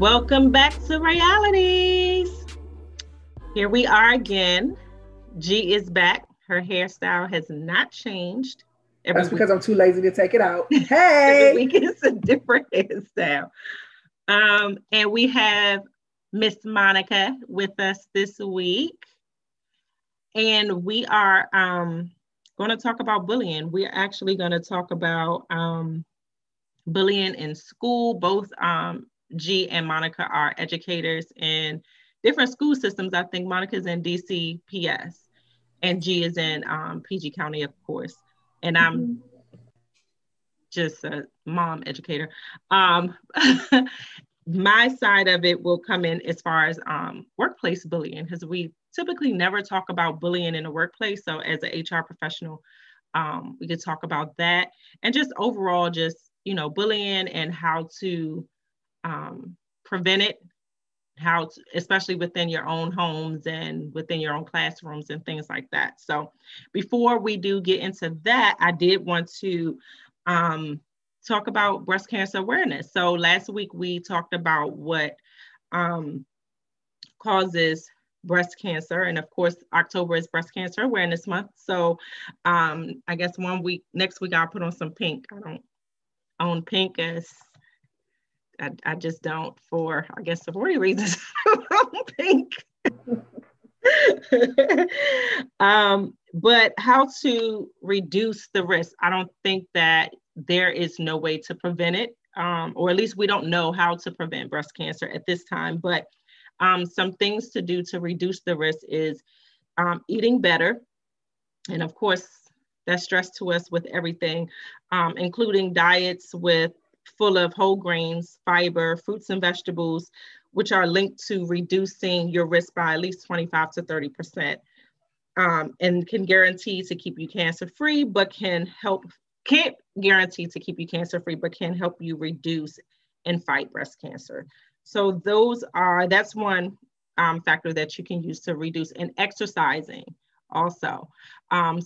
Welcome back to Realities. Here we are again. G is back. Her hairstyle has not changed. That's because I'm too lazy to take it out. Hey! Every week it's a different hairstyle. And we have Miss Monica with us this week. And we are going to talk about bullying. We're actually going to talk about bullying in school. Both G and Monica are educators in different school systems. I think Monica's in DCPS and G is in PG County, of course. And I'm just a mom educator. My side of it will come in as far as workplace bullying, because we typically never talk about bullying in the workplace. So as an HR professional, we could talk about that and just overall, just, you know, bullying and how to prevent it, how to, especially within your own homes and within your own classrooms and things like that. So before we do get into that, I did want to talk about breast cancer awareness. So last week we talked about what causes breast cancer, and of course October is Breast Cancer Awareness Month. So I guess next week I'll put on some pink. I don't own pink, as I just don't, for, I guess, sorority reasons. I don't think. But how to reduce the risk. I don't think that there is no way to prevent it, or at least we don't know how to prevent breast cancer at this time. But some things to do to reduce the risk is eating better. And of course, that's stressed to us with everything, including diets with full of whole grains, fiber, fruits and vegetables, which are linked to reducing your risk by at least 25 to 30%, and can guarantee to keep you cancer-free, but can't guarantee to keep you cancer-free, but can help you reduce and fight breast cancer. So that's one factor that you can use to reduce, and exercising also.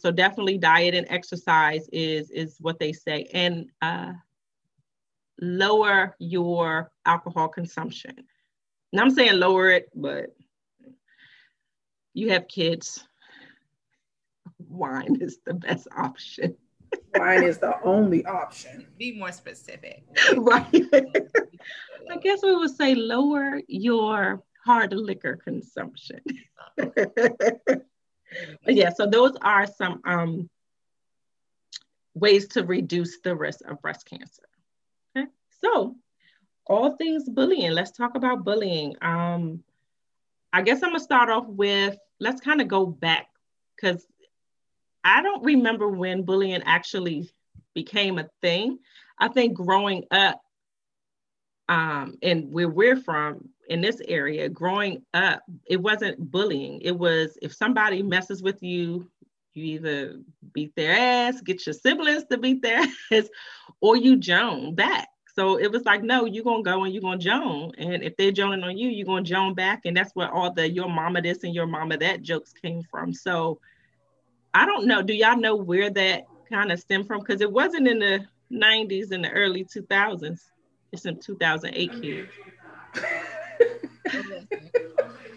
So definitely diet and exercise is what they say. And lower your alcohol consumption. Now I'm saying lower it, but you have kids. Wine is the best option. Wine is the only option. Be more specific. Right. I guess we would say lower your hard liquor consumption. But yeah, so those are some ways to reduce the risk of breast cancer. So, all things bullying. Let's talk about bullying. I guess I'm gonna start off with, let's kind of go back, because I don't remember when bullying actually became a thing. I think growing up, and where we're from in this area, growing up, it wasn't bullying. It was, if somebody messes with you, you either beat their ass, get your siblings to beat their ass, or you joan back. So it was like, no, you're going to go and you're going to joan. And if they're joaning on you, you're going to joan back. And that's where all the your mama this and your mama that jokes came from. So I don't know. Do y'all know where that kind of stemmed from? Because it wasn't in the 90s and the early 2000s. It's in 2008 here.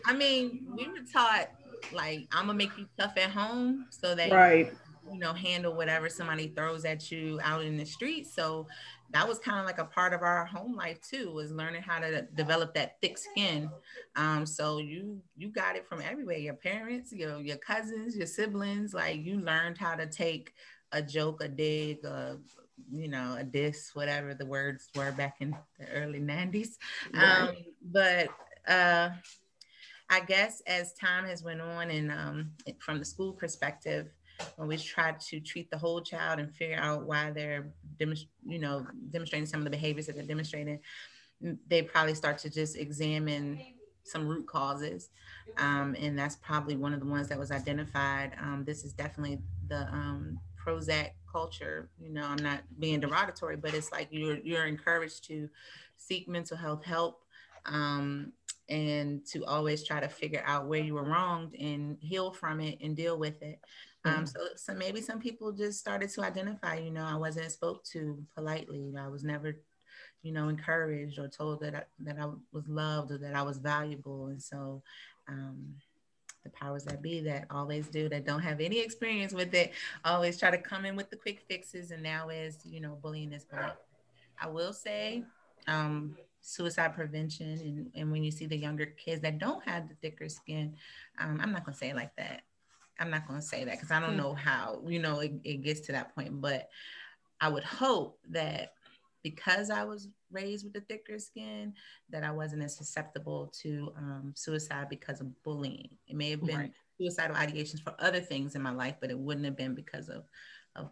I mean, we were taught, like, I'm going to make you tough at home so that, right, you know, handle whatever somebody throws at you out in the street. So that was kind of like a part of our home life too, was learning how to develop that thick skin. So you got it from everywhere, your parents, your cousins, your siblings. Like, you learned how to take a joke, a dig, a diss, whatever the words were back in the early 90s. Right. But I guess as time has went on, and from the school perspective, when we try to treat the whole child and figure out why they're demonstrating some of the behaviors that they're demonstrating, they probably start to just examine some root causes. And that's probably one of the ones that was identified. This is definitely the Prozac culture. You know, I'm not being derogatory, but it's like you're encouraged to seek mental health help, and to always try to figure out where you were wronged and heal from it and deal with it. So maybe some people just started to identify, I wasn't spoke to politely. I was never you know, encouraged or told that I was loved or that I was valuable. And so the powers that be that always do, that don't have any experience with it, always try to come in with the quick fixes. And now is, you know, bullying is black. I will say suicide prevention, and when you see the younger kids that don't have the thicker skin, I'm not gonna say it like that. I'm not gonna say that because I don't know how, you know, it gets to that point. But I would hope that because I was raised with a thicker skin, that I wasn't as susceptible to suicide because of bullying. It may have been suicidal ideations for other things in my life, but it wouldn't have been because of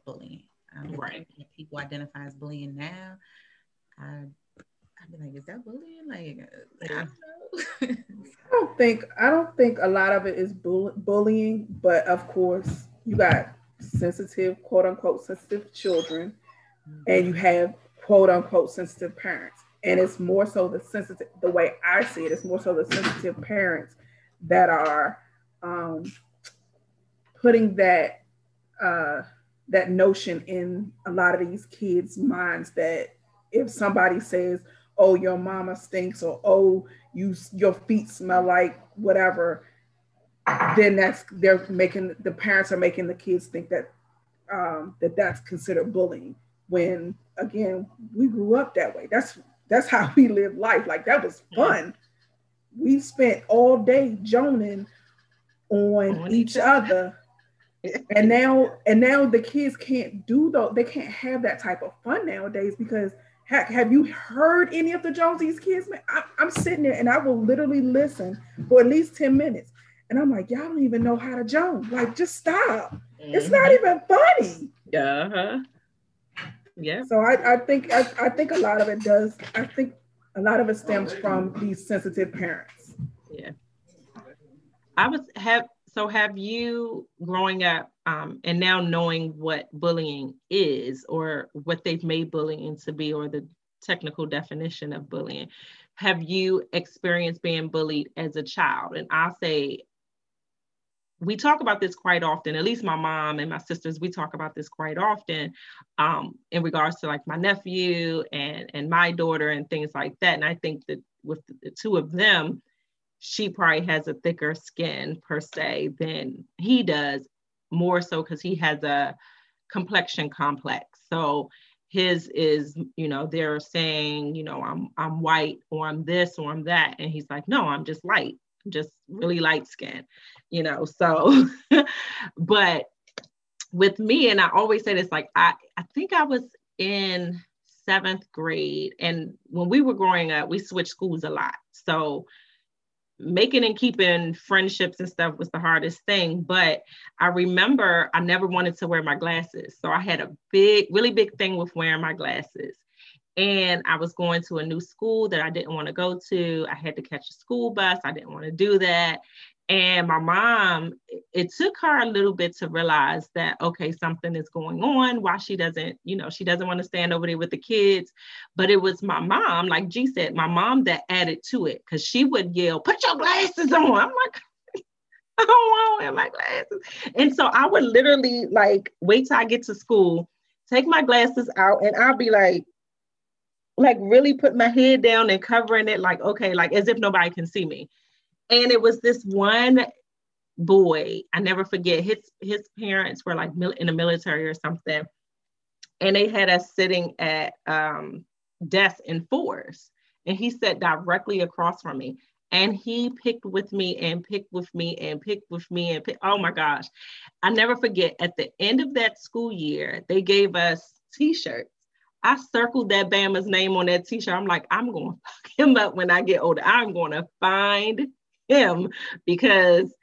bullying. People identify as bullying now. I'd be like, is that bullying? Like, I don't know. I don't think a lot of it is bullying, but of course you got sensitive, quote unquote, sensitive children, and you have quote unquote sensitive parents. And it's more so the way I see it, it's more so the sensitive parents that are putting that notion in a lot of these kids' minds that if somebody says, oh, your mama stinks, or oh, your feet smell like whatever, then the parents are making the kids think that that's considered bullying. When again, we grew up that way. That's how we lived life. Like, that was fun. We spent all day joning on each other. And now the kids can't do though. They can't have that type of fun nowadays because heck, have you heard any of the Jonesy's kids? Man, I'm sitting there and I will literally listen for at least 10 minutes. And I'm like, y'all don't even know how to Jones. Like, just stop. Mm-hmm. It's not even funny. Uh-huh. Yeah. So I think a lot of it does. I think a lot of it stems from these sensitive parents. Yeah. So have you, growing up and now knowing what bullying is, or what they've made bullying to be, or the technical definition of bullying, have you experienced being bullied as a child? And I'll say, we talk about this quite often, at least my mom and my sisters, we talk about this quite often in regards to like my nephew and my daughter and things like that. And I think that with the two of them, she probably has a thicker skin per se than he does, more so because he has a complexion complex. So his is, you know, they're saying, you know, I'm white, or I'm this, or I'm that. And he's like, no, I'm just light, I'm just really light skinned, you know, so, but with me, and I always say this, like, I think I was in 7th grade, and when we were growing up, we switched schools a lot. So making and keeping friendships and stuff was the hardest thing. But I remember I never wanted to wear my glasses. So I had a really big thing with wearing my glasses. And I was going to a new school that I didn't want to go to. I had to catch a school bus. I didn't want to do that. And my mom, it took her a little bit to realize that, okay, something is going on, why she doesn't, you know, she doesn't want to stand over there with the kids. But it was my mom, like G said, my mom that added to it, because she would yell, put your glasses on. I'm like, I don't want to wear my glasses. And so I would literally like, wait till I get to school, take my glasses out, and I'll be like really put my head down and covering it, like, okay, like as if nobody can see me. And it was this one boy, I never forget, his parents were like in the military or something. And they had us sitting at desks in fours. And he sat directly across from me. And he picked with me. Oh my gosh. I never forget, at the end of that school year, they gave us t-shirts. I circled that Bama's name on that t-shirt. I'm like, I'm going to fuck him up when I get older. I'm going to find him, because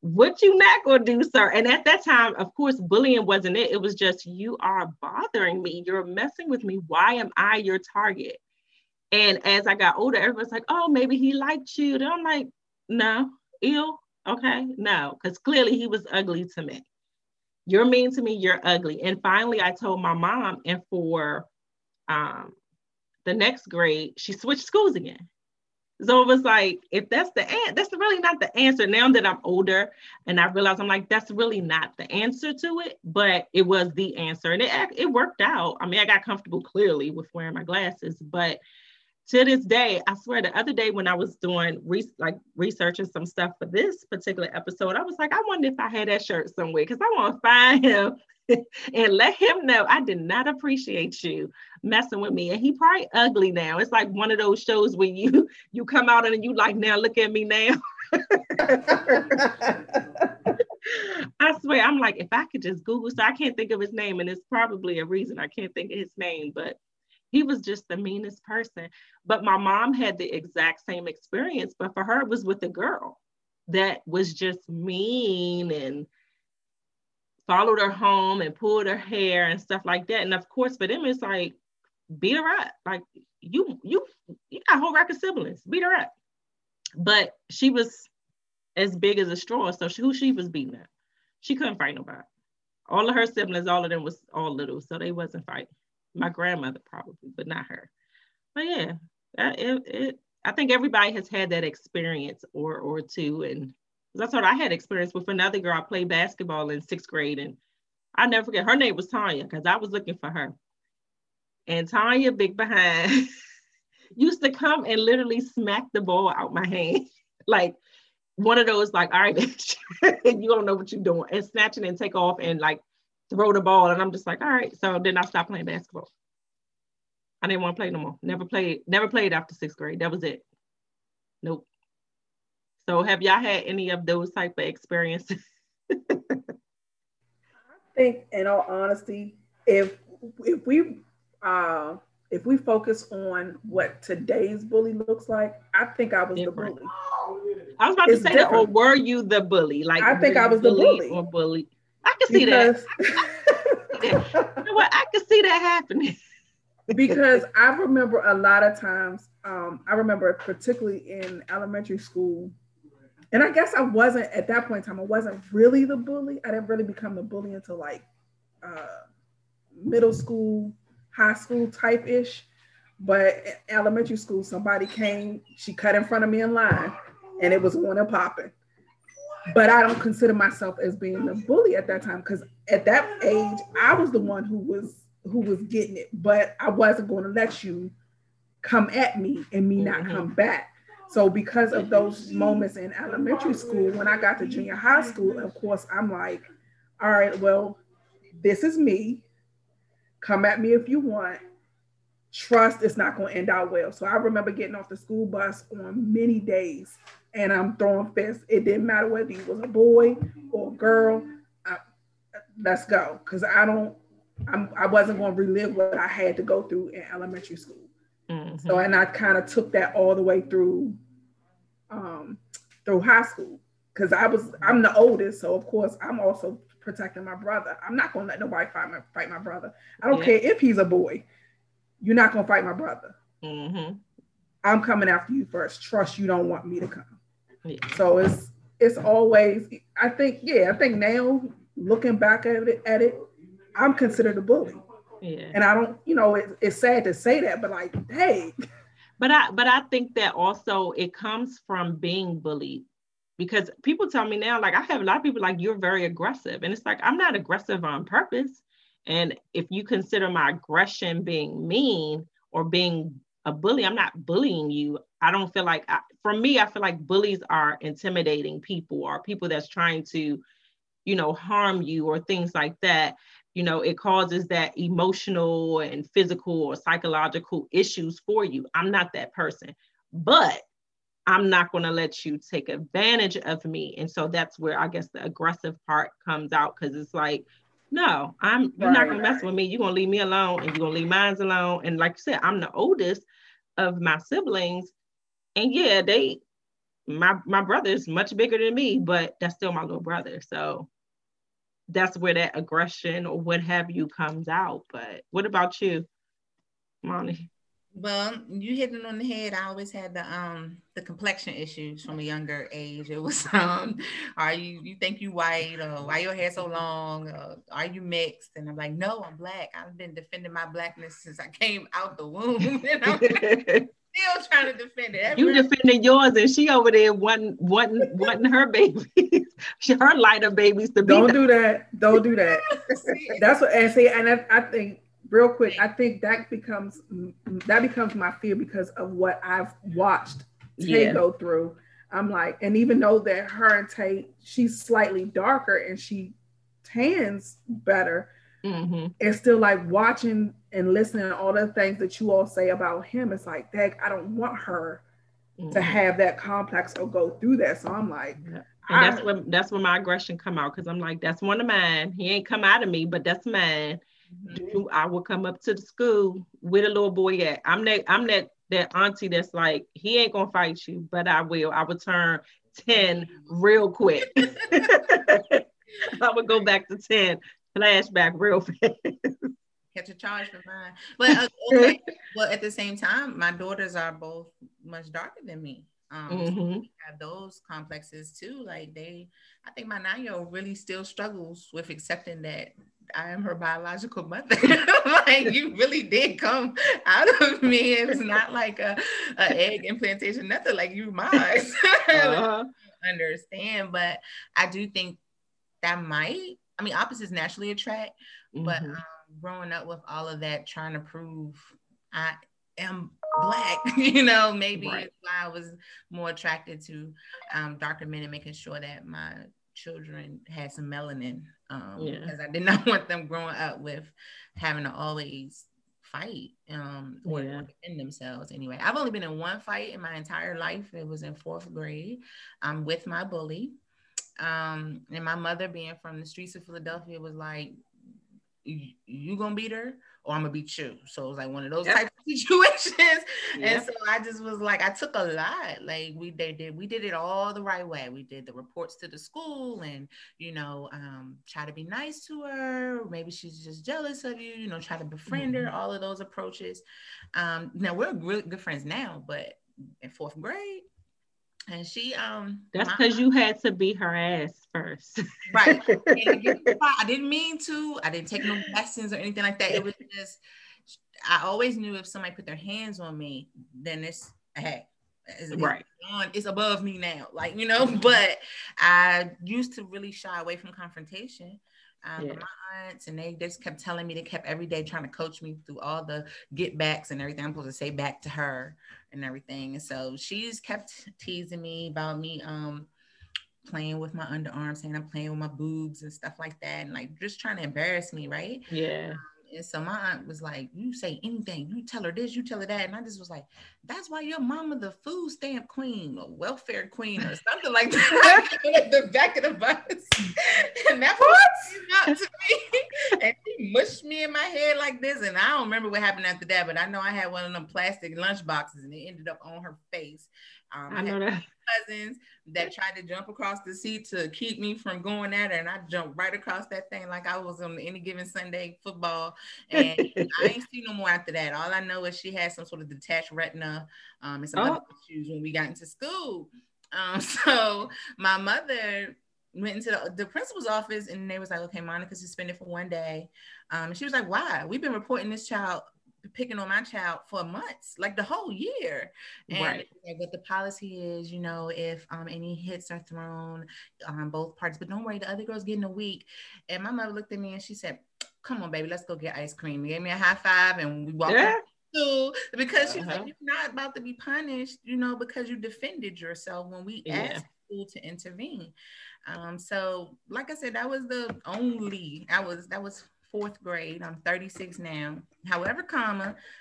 what you not gonna do, sir? And at that time, of course, bullying wasn't it. It was just, you are bothering me. You're messing with me. Why am I your target? And as I got older, everyone's like, oh, maybe he liked you. And I'm like, no, ill. Okay, no, because clearly he was ugly to me. You're mean to me, you're ugly. And finally, I told my mom, and for the next grade, she switched schools again. So it was like, if that's the answer, that's really not the answer. Now that I'm older and I realize, I'm like, that's really not the answer to it, but it was the answer. And it worked out. I mean, I got comfortable clearly with wearing my glasses, but to this day, I swear the other day when I was doing researching some stuff for this particular episode, I was like, I wonder if I had that shirt somewhere, because I want to find him and let him know I did not appreciate you messing with me. And he probably ugly now. It's like one of those shows where you come out and you like, now look at me now. I swear, I'm like, if I could just Google, so I can't think of his name, and it's probably a reason I can't think of his name, but he was just the meanest person. But my mom had the exact same experience, but for her, it was with a girl that was just mean and followed her home and pulled her hair and stuff like that. And of course, for them, it's like, beat her up. Like, you got a whole rack of siblings, beat her up. But she was as big as a straw, so who she was beating up, she couldn't fight nobody. All of her siblings, all of them was all little, so they wasn't fighting. My grandmother probably, but not her. But yeah, I think everybody has had that experience or two, and that's what I had experience with another girl. I played basketball in 6th grade, and I never forget, her name was Tanya, because I was looking for her. And Tanya, big behind, used to come and literally smack the ball out my hand. Like one of those, like, all right, bitch, you don't know what you're doing, and snatching and take off and like throw the ball. And I'm just like, all right. So then I stopped playing basketball. I didn't want to play no more. Never played after 6th grade. That was it. Nope. So have y'all had any of those type of experiences? I think, in all honesty, if we focus on what today's bully looks like, I think I was different. The bully. I was about to say different. That, or were you the bully? Like, I think I was the bully. Or bully. I can see that. You know what? I can see that happening. Because I remember a lot of times, I remember particularly in elementary school, and I guess I wasn't, at that point in time, I wasn't really the bully. I didn't really become the bully until like middle school, high school type-ish. But in elementary school, somebody came, she cut in front of me in line, and it was on and popping. But I don't consider myself as being the bully at that time, because at that age, I was the one who was getting it, but I wasn't going to let you come at me and me not come back. So because of those moments in elementary school, when I got to junior high school, of course, I'm like, all right, well, this is me. Come at me if you want. Trust it's not going to end out well. So I remember getting off the school bus on many days, and I'm throwing fists. It didn't matter whether you was a boy or a girl. Let's go, because I wasn't going to relive what I had to go through in elementary school. Mm-hmm. So, and I kind of took that all the way through high school, because I'm the oldest, so of course I'm also protecting my brother. I'm not going to let nobody fight my brother. I don't care if he's a boy. You're not going to fight my brother. Mm-hmm. I'm coming after you first. Trust you don't want me to come. Yeah. So it's always, I think now looking back at it, I'm considered a bully. Yeah. And I don't, it's sad to say that, but like, hey. But I think that also it comes from being bullied, because people tell me now, like, I have a lot of people like, you're very aggressive. And it's like, I'm not aggressive on purpose. And if you consider my aggression being mean or being a bully, I'm not bullying you. I don't feel like, I feel like bullies are intimidating people or people that's trying to, harm you or things like that. It causes that emotional and physical or psychological issues for you. I'm not that person, but I'm not going to let you take advantage of me. And so that's where I guess the aggressive part comes out, because it's like, no, you're not going to mess with me. You're going to leave me alone, and you're going to leave mine alone. And like you said, I'm the oldest of my siblings. And yeah, my brother is much bigger than me, but that's still my little brother. So that's where that aggression or what have you comes out. But what about you, Monty? Well, you hit it on the head. I always had the complexion issues from a younger age. It was, are you think you white, or why your hair so long, are you mixed? And I'm like, no, I'm black. I've been defending my blackness since I came out the womb. And I'm still trying trying to defend it. You defended yours, and she over there wanting her babies, her lighter babies to be. Don't do that. Don't do that. That's what. And see, and I think real quick, I think that becomes my fear because of what I've watched Tay go through. I'm like, and even though that her and Tay, she's slightly darker and she tans better. Mm-hmm. It's still like watching and listening to all the things that you all say about him. It's like, dang, I don't want her to have that complex or go through that. So I'm like, that's when my aggression come out, because I'm like, that's one of mine. He ain't come out of me, but that's mine. Mm-hmm. I will come up to the school with a little boy at. I'm that auntie that's like, he ain't gonna fight you, but I will. I would turn 10 real quick. I would go back to 10. Flashback real fast. Catch a charge for mine. But okay. Well, at the same time, my daughters are both much darker than me. So we have those complexes too. Like I think my 9-year-old really still struggles with accepting that I am her biological mother. Like, you really did come out of me. It's not like a egg implantation, nothing, like you mine. Uh-huh. Understand, but I do think that opposites naturally attract, but growing up with all of that, trying to prove I am Black, maybe it's why I was more attracted to darker men and making sure that my children had some melanin, because I did not want them growing up with having to always fight or defend themselves anyway. I've only been in one fight in my entire life. It was in 4th grade with my bully. And my mother, being from the streets of Philadelphia, was like, you gonna beat her or I'm gonna beat you. So it was like one of those type of situations. Yeah. And so I just was like, I took a lot. Like we did it all the right way. We did the reports to the school and, try to be nice to her. Maybe she's just jealous of you, try to befriend her, all of those approaches. Now we're really good friends now, but in 4th grade, and she that's because you had to beat her ass first. Right. I didn't mean to. I didn't take no lessons or anything like that. It was just, I always knew if somebody put their hands on me, then it's above me now. Like, but I used to really shy away from confrontation. But my aunts, and they just kept telling me, they kept every day trying to coach me through all the get backs and everything I'm supposed to say back to her and everything. And so she's kept teasing me about me playing with my underarms, saying I'm playing with my boobs and stuff like that, and like just trying to embarrass me, right? Yeah. And so my aunt was like, you say anything, you tell her this, you tell her that. And I just was like, that's why your mama the food stamp queen or welfare queen or something like that. At the back of the bus. And that's what came out to me. And she mushed me in my head like this. And I don't remember what happened after that, but I know I had one of them plastic lunch boxes and it ended up on her face. I know that. Cousins that tried to jump across the seat to keep me from going at her, and I jumped right across that thing like I was on Any Given Sunday football, and I ain't seen no more after that. All I know is she had some sort of detached retina and some other issues when we got into school. So my mother went into the principal's office, and they was like, okay, Monica's suspended for 1 day. And she was like, why? We've been reporting this child, picking on my child for months, like the whole year. And but the policy is, if any hits are thrown on both parties, but don't worry, the other girl's getting a week. And my mother looked at me and she said, come on, baby, let's go get ice cream. He gave me a high five and we walked out to school, because she was like, you're not about to be punished, because you defended yourself when we asked school to intervene. So like I said, that was 4th grade. I'm 36 now. However,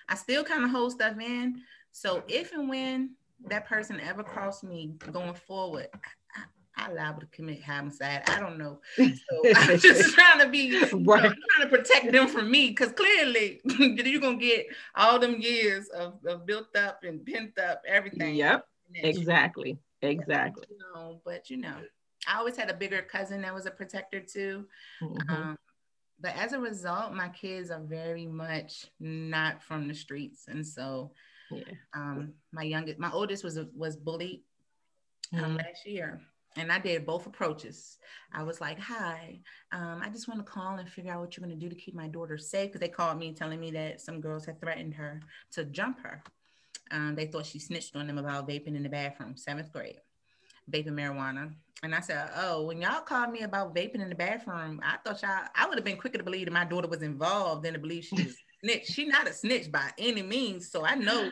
I still kind of hold stuff in. So if and when that person ever crossed me going forward, I liable to commit homicide. I don't know. So I'm just trying to be trying to protect them from me, because clearly you're gonna get all them years of built up and pent up everything. Yep. Exactly. I always had a bigger cousin that was a protector too. Mm-hmm. But as a result, my kids are very much not from the streets. And so my oldest was bullied last year. And I did both approaches. I was like, hi, I just want to call and figure out what you're going to do to keep my daughter safe. Because they called me telling me that some girls had threatened her to jump her. They thought she snitched on them about vaping in the bathroom, 7th grade, vaping marijuana. And I said, oh, when y'all called me about vaping in the bathroom, I thought y'all, I would have been quicker to believe that my daughter was involved than to believe she was snitch. She not a snitch by any means. So I know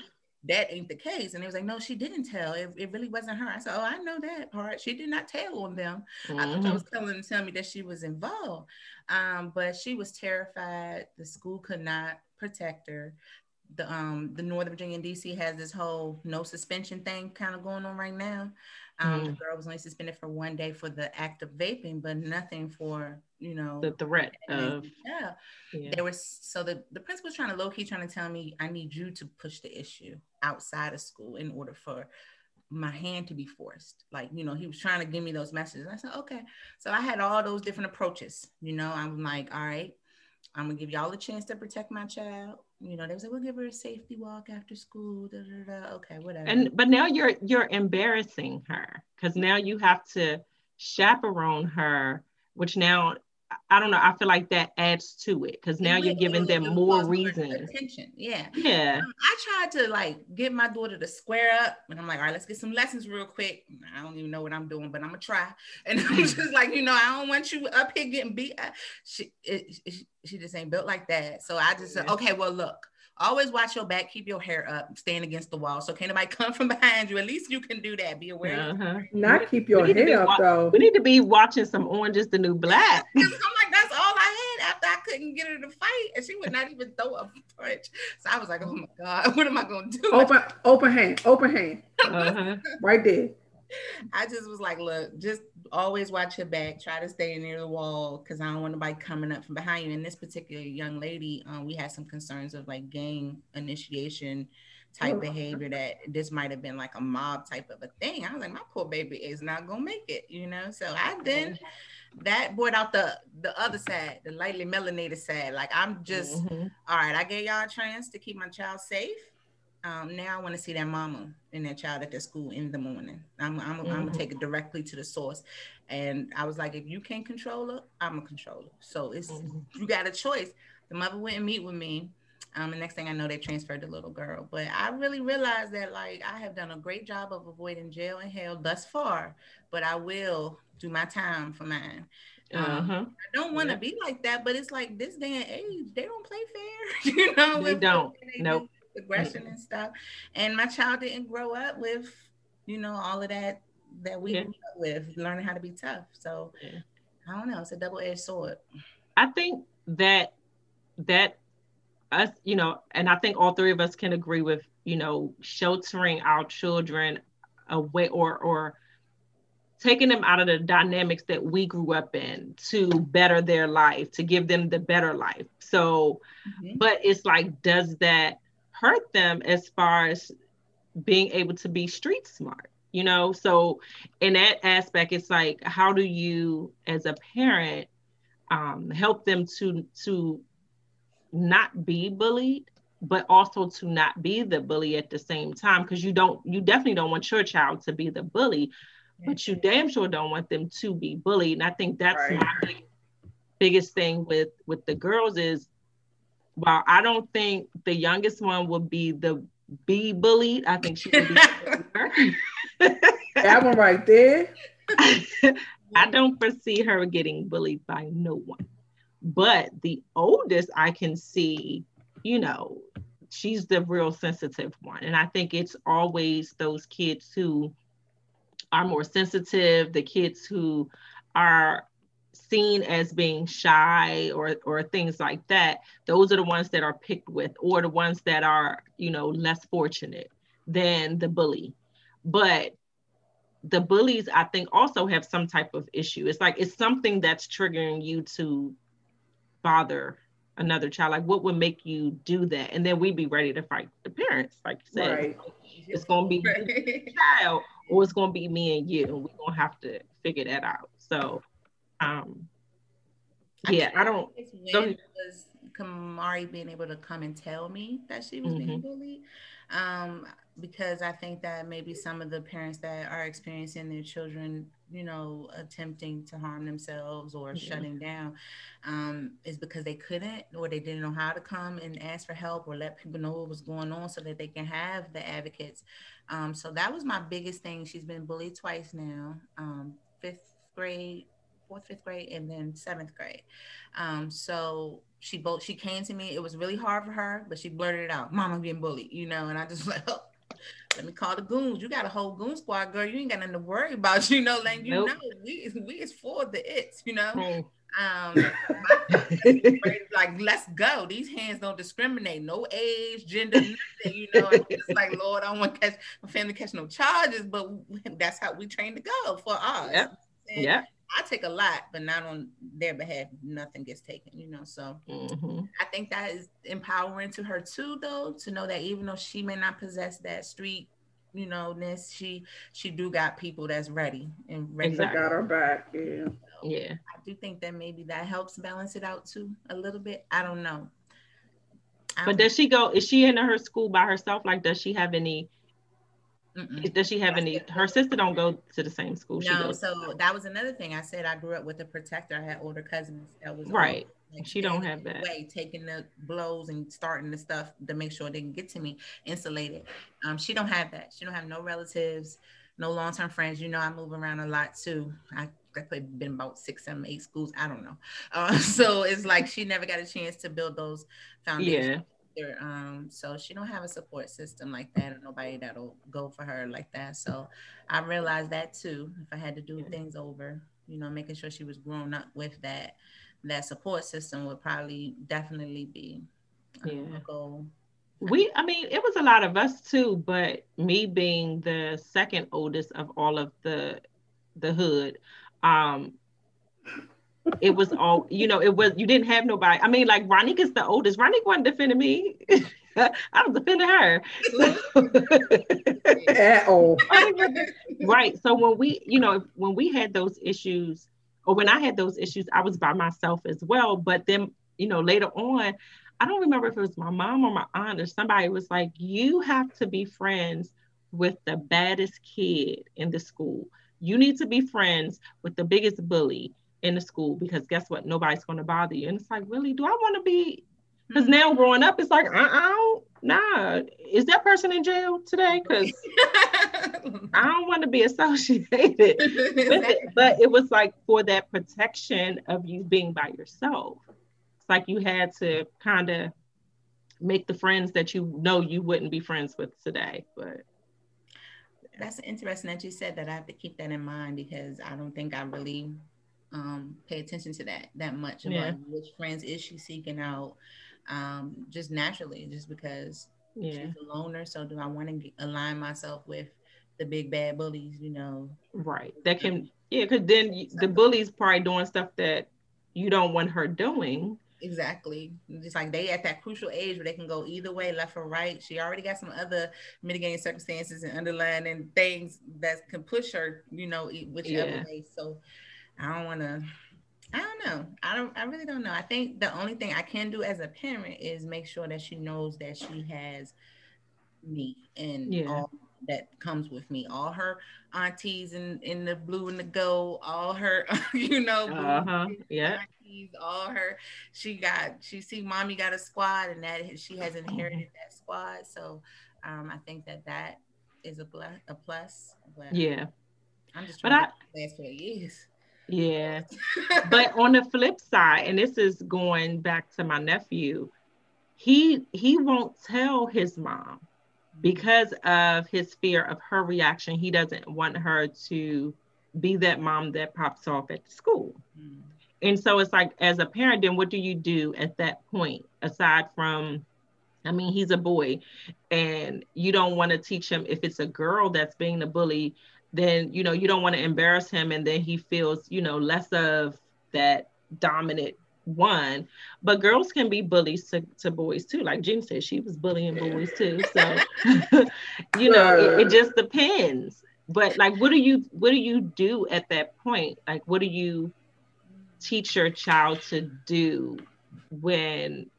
that ain't the case. And it was like, no, she didn't tell. It really wasn't her. I said, oh, I know that part. She did not tell on them. Mm-hmm. I thought I was telling me that she was involved. But she was terrified. The school could not protect her. The Northern Virginia D.C. has this whole no suspension thing kind of going on right now. The girl was only suspended for 1 day for the act of vaping, but nothing for, you know, the threat of. Yeah. There was, so the principal was trying to low-key trying to tell me, I need you to push the issue outside of school in order for my hand to be forced. Like, you know, he was trying to give me those messages. I said, okay. So I had all those different approaches. You know, I'm like, all right, I'm gonna give y'all a chance to protect my child. You know, they was like, we'll give her a safety walk after school. Da, da, da. Okay, whatever. And but now you're embarrassing her, because now you have to chaperone her, which now I don't know. I feel like that adds to it, because now you're giving them more reason. Yeah. I tried to like get my daughter to square up, and I'm like, all right, let's get some lessons real quick. I don't even know what I'm doing, but I'm gonna try. And I'm just like, you know, I don't want you up here getting beat. She just ain't built like that. So I just said, okay, well, look, always watch your back, keep your hair up, stand against the wall. So can't nobody come from behind you. At least you can do that. Be aware. Not keep your hair up though. We need to be watching some Orange Is the New Black. I'm like, that's all I had after I couldn't get her to fight. And she would not even throw a punch. So I was like, oh my God, what am I going to do? Open hand. Right there. I just was like, look, just always watch your back, try to stay near the wall, because I don't want nobody coming up from behind you. And this particular young lady, we had some concerns of like gang initiation type behavior, that this might have been like a mob type of a thing. I was like, my poor baby is not gonna make it, you know. So I then that brought out the other side, the lightly melanated side. Like, I'm just all right, I gave y'all a chance to keep my child safe. Now I want to see that mama and that child at their school in the morning. I'm gonna take it directly to the source. And I was like, if you can't control her, I'm a controller. So it's you got a choice. The mother wouldn't meet with me. The next thing I know, they transferred the little girl. But I really realized that, like, I have done a great job of avoiding jail and hell thus far, but I will do my time for mine. I don't want to be like that, but it's like this day and age, they don't play fair. You know, they don't. Nope. Aggression and stuff, and my child didn't grow up with, you know, all of that we grew up with, learning how to be tough. So I don't know, it's a double-edged sword. I think that us, you know, and I think all three of us can agree with, you know, sheltering our children away or taking them out of the dynamics that we grew up in to better their life, to give them the better life. So but it's like, does that hurt them as far as being able to be street smart, you know? So in that aspect, it's like, how do you as a parent help them to not be bullied, but also to not be the bully at the same time? Because you definitely don't want your child to be the bully, but you damn sure don't want them to be bullied. And I think that's my biggest thing with the girls is, while I don't think the youngest one will be bullied, I think she will be that one right there. I don't foresee her getting bullied by no one. But the oldest, I can see, you know, she's the real sensitive one. And I think it's always those kids who are more sensitive, the kids who are seen as being shy or things like that. Those are the ones that are picked with, or the ones that are, you know, less fortunate than the bully. But the bullies, I think, also have some type of issue. It's like, it's something that's triggering you to bother another child. Like, what would make you do that? And then we'd be ready to fight the parents, like you said. It's gonna be the child, or it's gonna be me and you, and we're gonna have to figure that out. So I don't know, it was Kamari being able to come and tell me that she was being bullied. because I think that maybe some of the parents that are experiencing their children, you know, attempting to harm themselves or shutting down is because they couldn't, or they didn't know how to come and ask for help or let people know what was going on so that they can have the advocates. So that was my biggest thing. She's been bullied twice now, fourth, fifth grade, and then seventh grade. So she came to me. It was really hard for her, but she blurted it out. Mom, I'm getting bullied, you know, and I just like, oh, let me call the goons. You got a whole goon squad, girl. You ain't got nothing to worry about, you know, like, you nope. know, we is for the its, you know. Oh. Like, let's go. These hands don't discriminate, no age, gender, nothing, you know. It's like, Lord, I don't want to catch my family catch no charges, but that's how we train to go for us. Yeah. Yeah. I take a lot, but not on their behalf. Nothing gets taken, you know. So I think that is empowering to her too, though, to know that even though she may not possess that street, you know, ness, she do got people that's ready. Exactly. Got her back. Yeah. So yeah. I do think that maybe that helps balance it out too a little bit. I don't know. But does she go? Is she in her school by herself? Like, does she have any? Mm-mm. Does she have any? Her sister don't go to the same school. No, she goes. So that was another thing. I said I grew up with a protector. I had older cousins. That was right. Like, she don't have that way, taking the blows and starting the stuff to make sure they can get to me, insulated. She don't have that. She don't have no relatives, no long-term friends. You know, I move around a lot too. I've been about 6, 7, 8 schools. I don't know. So it's like she never got a chance to build those foundations. Yeah. So she don't have a support system like that, or nobody that'll go for her like that. So I realized that too. If I had to do things over, you know, making sure she was grown up with that support system would probably definitely be a goal. I mean, it was a lot of us too, but me being the second oldest of all of the hood, it was all, you know, it was, you didn't have nobody. I mean, like, Ronique is the oldest. Ronique wasn't defending me. I was defending her. At all. Right. So when we, you know, when we had those issues, or when I had those issues, I was by myself as well. But then, you know, later on, I don't remember if it was my mom or my aunt or somebody was like, you have to be friends with the baddest kid in the school. You need to be friends with the biggest bully in the school, because guess what? Nobody's going to bother you. And it's like, really? Do I want to be? Because now growing up, it's like, nah. Is that person in jail today? Because I don't want to be associated with it. But it was like for that protection of you being by yourself. It's like you had to kind of make the friends that you know you wouldn't be friends with today. But that's interesting that you said that. I have to keep that in mind, because I don't think I really pay attention to that much about which friends is she seeking out, just naturally, just because she's a loner. So do I want to align myself with the big bad bullies, you know? Right. That can, because then the bully's probably doing stuff that you don't want her doing. Exactly. Just like they at that crucial age where they can go either way, left or right. She already got some other mitigating circumstances and underlying things that can push her, you know, whichever way. So I really don't know. I think the only thing I can do as a parent is make sure that she knows that she has me and all that comes with me. All her aunties in the blue and the gold, all her, you know, aunties, all her, she see mommy got a squad, and that she has inherited that squad. So I think that is a plus. But I'm just trying to last for years. Yeah. But on the flip side, and this is going back to my nephew, he won't tell his mom because of his fear of her reaction. He doesn't want her to be that mom that pops off at school. Mm. And so it's like, as a parent, then what do you do at that point? Aside from, I mean, he's a boy, and you don't want to teach him. If it's a girl that's being the bully, then, you know, you don't want to embarrass him, and then he feels, you know, less of that dominant one. But girls can be bullies to boys too. Like Jim said, she was bullying boys too. So, you know, it just depends. But like, what do you do at that point? Like, what do you teach your child to do when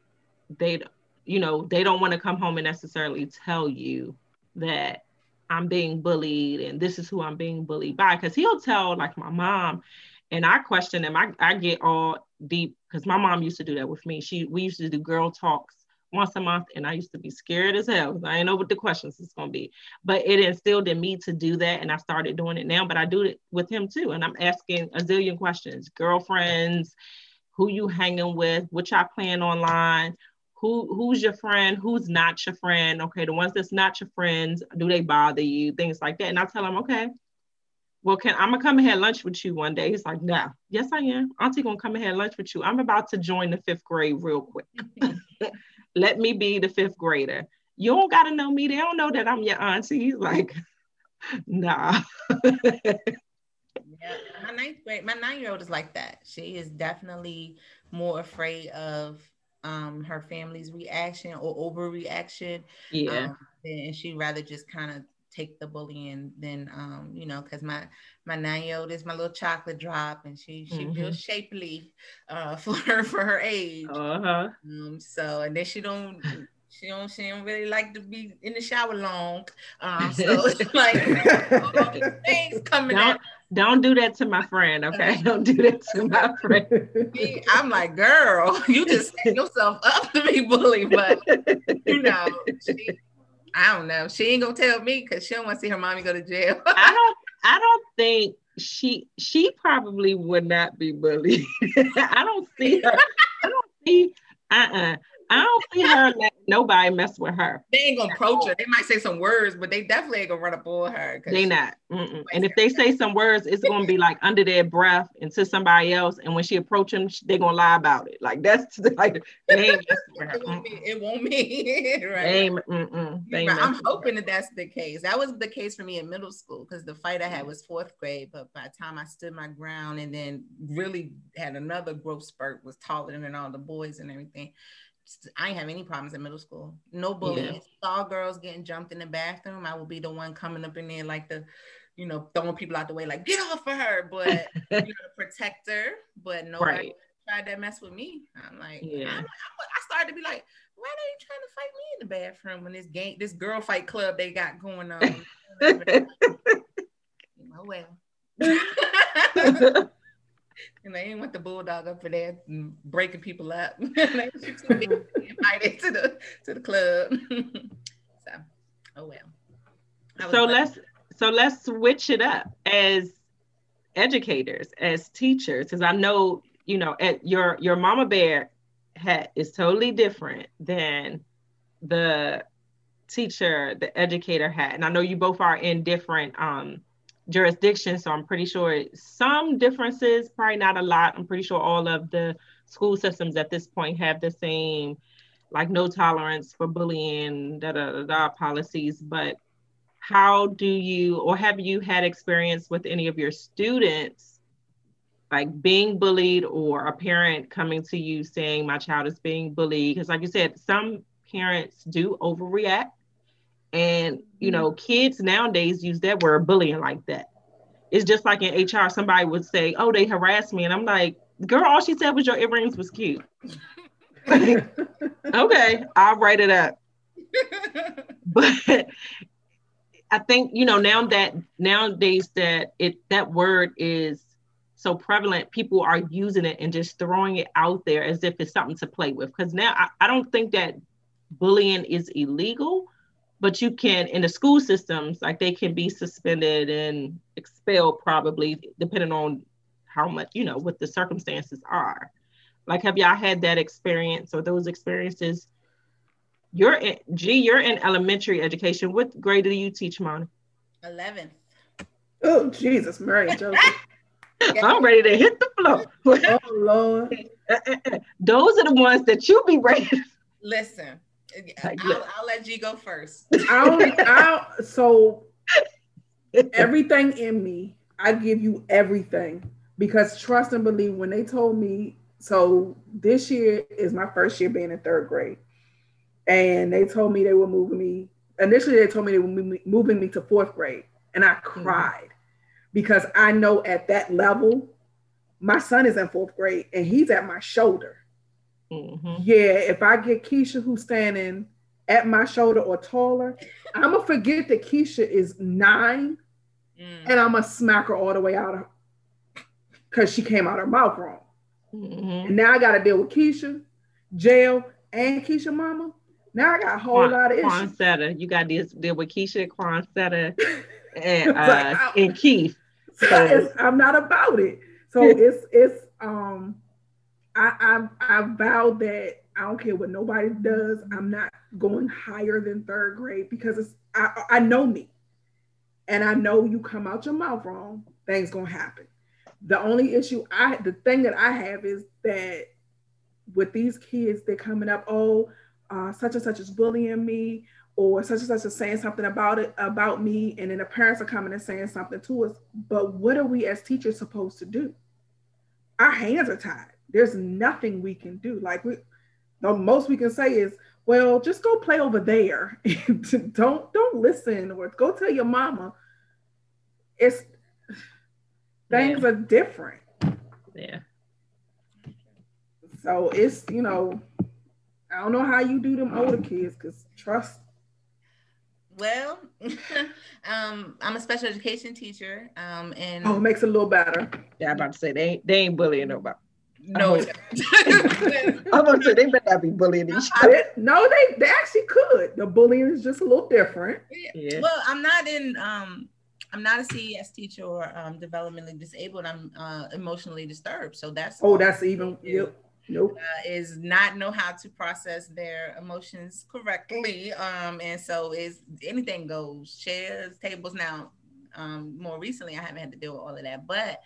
they, you know, they don't want to come home and necessarily tell you that I'm being bullied and this is who I'm being bullied by. Because he'll tell, like, my mom, and I question him. I get all deep because my mom used to do that with me. We used to do girl talks once a month, and I used to be scared as hell. I didn't know what the questions is going to be, but it instilled in me to do that, and I started doing it now. But I do it with him too, and I'm asking a zillion questions: girlfriends, who you hanging with, what y'all playing online, who's your friend, who's not your friend. Okay, the ones that's not your friends, do they bother you? Things like that. And I tell him, okay, well, I'm gonna come and have lunch with you one day. He's like, no. Yes, I am. Auntie gonna come and have lunch with you. I'm about to join the 5th grade real quick. Let me be the 5th grader. You don't gotta know me. They don't know that I'm your auntie. He's like, nah. Yeah, my 9-year-old is like that. She is definitely more afraid of her family's reaction or overreaction. Yeah. And she'd rather just kind of take the bullying then, you know, because my 9-year-old is my little chocolate drop, and she mm-hmm. feels shapely for her age. Uh-huh. So, and then she don't really like to be in the shower long. So it's like all these things coming out. Don't do that to my friend, okay? Don't do that to my friend. I'm like, girl, you just set yourself up to be bullied, but you know, I don't know. She ain't gonna tell me because she don't want to see her mommy go to jail. I don't think she probably would not be bullied. I don't see her let nobody mess with her. They ain't gonna approach her. They might say some words, but they definitely ain't gonna run up on her. They not. Mm-mm. And if they say some words, it's gonna be like under their breath and to somebody else. And when she approach them, they gonna lie about it. Like that's like they ain't messing with her. It won't be right. I'm hoping that that's the case. That was the case for me in middle school because the fight I had was 4th grade. But by the time I stood my ground and then really had another growth spurt, was taller than all the boys and everything. I didn't have any problems in middle school. No bullying. Yeah. All girls getting jumped in the bathroom. I will be the one coming up in there like the, you know, throwing people out the way, like get off of her, but you know, protect her. But nobody tried to mess with me. I'm like, yeah. I started to be like, why are you trying to fight me in the bathroom when this girl fight club they got going on? Oh well. And they didn't want the bulldog up for there breaking people up. They invited to the club. So, oh well. So let's switch it up as educators, as teachers, because I know you know at your mama bear hat is totally different than the teacher, the educator hat, and I know you both are in different jurisdiction, so I'm pretty sure some differences, probably not a lot. I'm pretty sure all of the school systems at this point have the same, like no tolerance for bullying, policies, but how do you, or have you had experience with any of your students, like being bullied or a parent coming to you saying my child is being bullied? Because like you said, some parents do overreact. And, you know, kids nowadays use that word bullying like that. It's just like in HR, somebody would say, oh, they harassed me. And I'm like, girl, all she said was your earrings was cute. Okay, I'll write it up. But I think, you know, nowadays that word is so prevalent, people are using it and just throwing it out there as if it's something to play with. Because now I don't think that bullying is illegal. But you can, in the school systems, like they can be suspended and expelled probably, depending on how much, you know, what the circumstances are. Like, have y'all had that experience or those experiences? You're in elementary education. What grade do you teach, Mona? 11th. Oh, Jesus, Mary Jo. I'm ready to hit the floor. Oh, Lord. Those are the ones that you be ready to. Listen. I'll let you go first. So everything in me, I give you everything because trust and believe when they told me, so this year is my first year being in 3rd grade. And they told me they were moving me. Initially, they told me they were moving me to 4th grade. And I cried because I know at that level, my son is in 4th grade and he's at my shoulder. Mm-hmm. Yeah, if I get Keisha who's standing at my shoulder or taller, I'm going to forget that Keisha is 9 and I'm going to smack her all the way out of her because she came out her mouth wrong. Mm-hmm. And now I got to deal with Keisha, jail, and Keisha mama. Now I got a whole lot of issues. Quansetta. You got to deal with Keisha, Quansetta, and Keith. So I'm not about it. So it's I vowed that I don't care what nobody does. I'm not going higher than third grade because I know me. And I know you come out your mouth wrong, things gonna happen. The only issue the thing that I have is that with these kids, they're coming up, such and such is bullying me, or such and such is saying something about me, and then the parents are coming and saying something to us. But what are we as teachers supposed to do? Our hands are tied. There's nothing we can do. Like the most we can say is, well, just go play over there. don't listen, or go tell your mama. It's things are different. Yeah. So it's, I don't know how you do them older kids, because trust. Well, I'm a special education teacher, and it makes it a little better. Yeah, I'm about to say they ain't bullying nobody. No, I'm about to say they better not be bullying each other. No, they actually could. The bullying is just a little different. Yeah. Well, I'm not a CES teacher or developmentally disabled. I'm emotionally disturbed, so that's even. Yep. Nope. Is not know how to process their emotions correctly, and so is anything goes, chairs, tables. Now, more recently, I haven't had to deal with all of that, but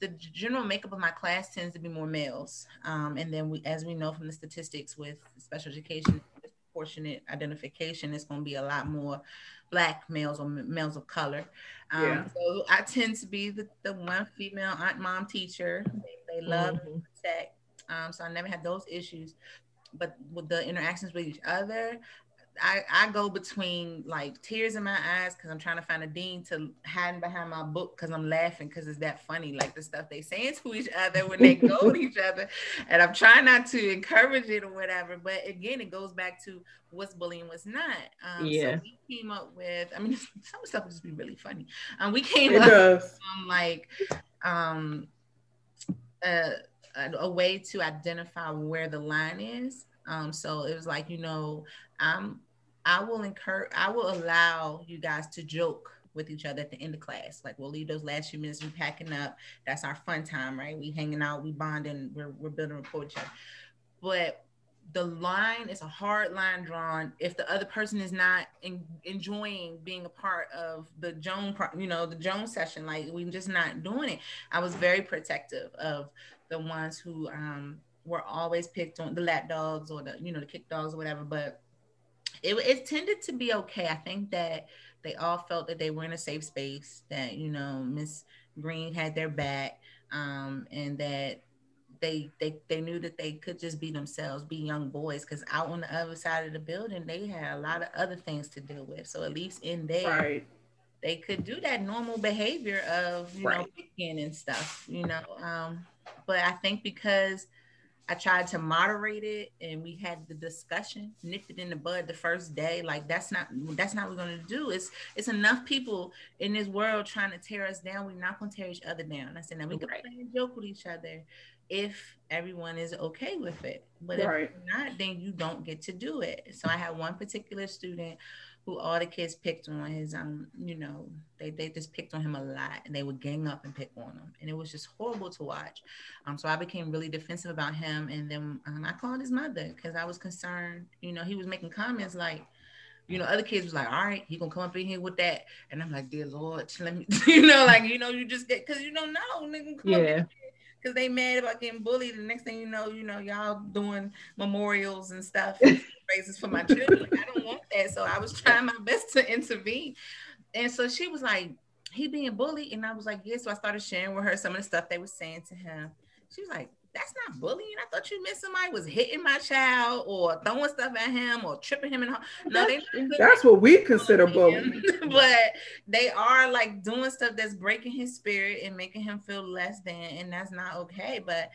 the general makeup of my class tends to be more males, and then as we know from the statistics with special education, disproportionate identification, it's going to be a lot more Black males or males of color. So I tend to be the one female aunt, mom, teacher. They love and protect. So I never had those issues, but with the interactions with each other, I go between like tears in my eyes because I'm trying to find a dean to hiding behind my book because I'm laughing because it's that funny, like the stuff they saying to each other when they go to each other, and I'm trying not to encourage it or whatever. But again, it goes back to what's bullying, what's not. So we came up with, some stuff would just be really funny. We came up with a way to identify where the line is. So it was like, I will allow you guys to joke with each other at the end of class. Like, we'll leave those last few minutes, we packing up. That's our fun time, right? We hanging out, we bonding, we're building rapport with each other. But the line is a hard line drawn if the other person is not enjoying being a part of the Joan session. Like, we're just not doing it. I was very protective of the ones who were always picked on, the lap dogs or the kick dogs or whatever, but it tended to be okay. I think that they all felt that they were in a safe space, that Miss Green had their back, and that they knew that they could just be themselves, be young boys, because out on the other side of the building, they had a lot of other things to deal with. So at least in there, they could do that normal behavior of, know, picking and stuff, But I think because I tried to moderate it and we had the discussion, nipped it in the bud the first day, like that's not what we're gonna do. It's enough people in this world trying to tear us down. We're not gonna tear each other down. And I said, now we can play and joke with each other if everyone is okay with it. But if you're not, then you don't get to do it. So I had one particular student who all the kids picked on. His, they just picked on him a lot, and they would gang up and pick on him. And it was just horrible to watch. So I became really defensive about him. And then I called his mother because I was concerned, he was making comments like, other kids was like, all right, he gonna come up in here with that. And I'm like, dear Lord, let me, you just get, cause you don't know, nigga, come up, cause they mad about getting bullied. The next thing you know, y'all doing memorials and stuff, raises for my children. I don't want that. So I was trying my best to intervene. And so she was like, he being bullied. And I was like, yeah. So I started sharing with her some of the stuff they were saying to him. She was like, that's not bullying. I thought you meant somebody was hitting my child or throwing stuff at him or tripping him in the No, that's what we consider bullying. But they are like doing stuff that's breaking his spirit and making him feel less than, and that's not okay. But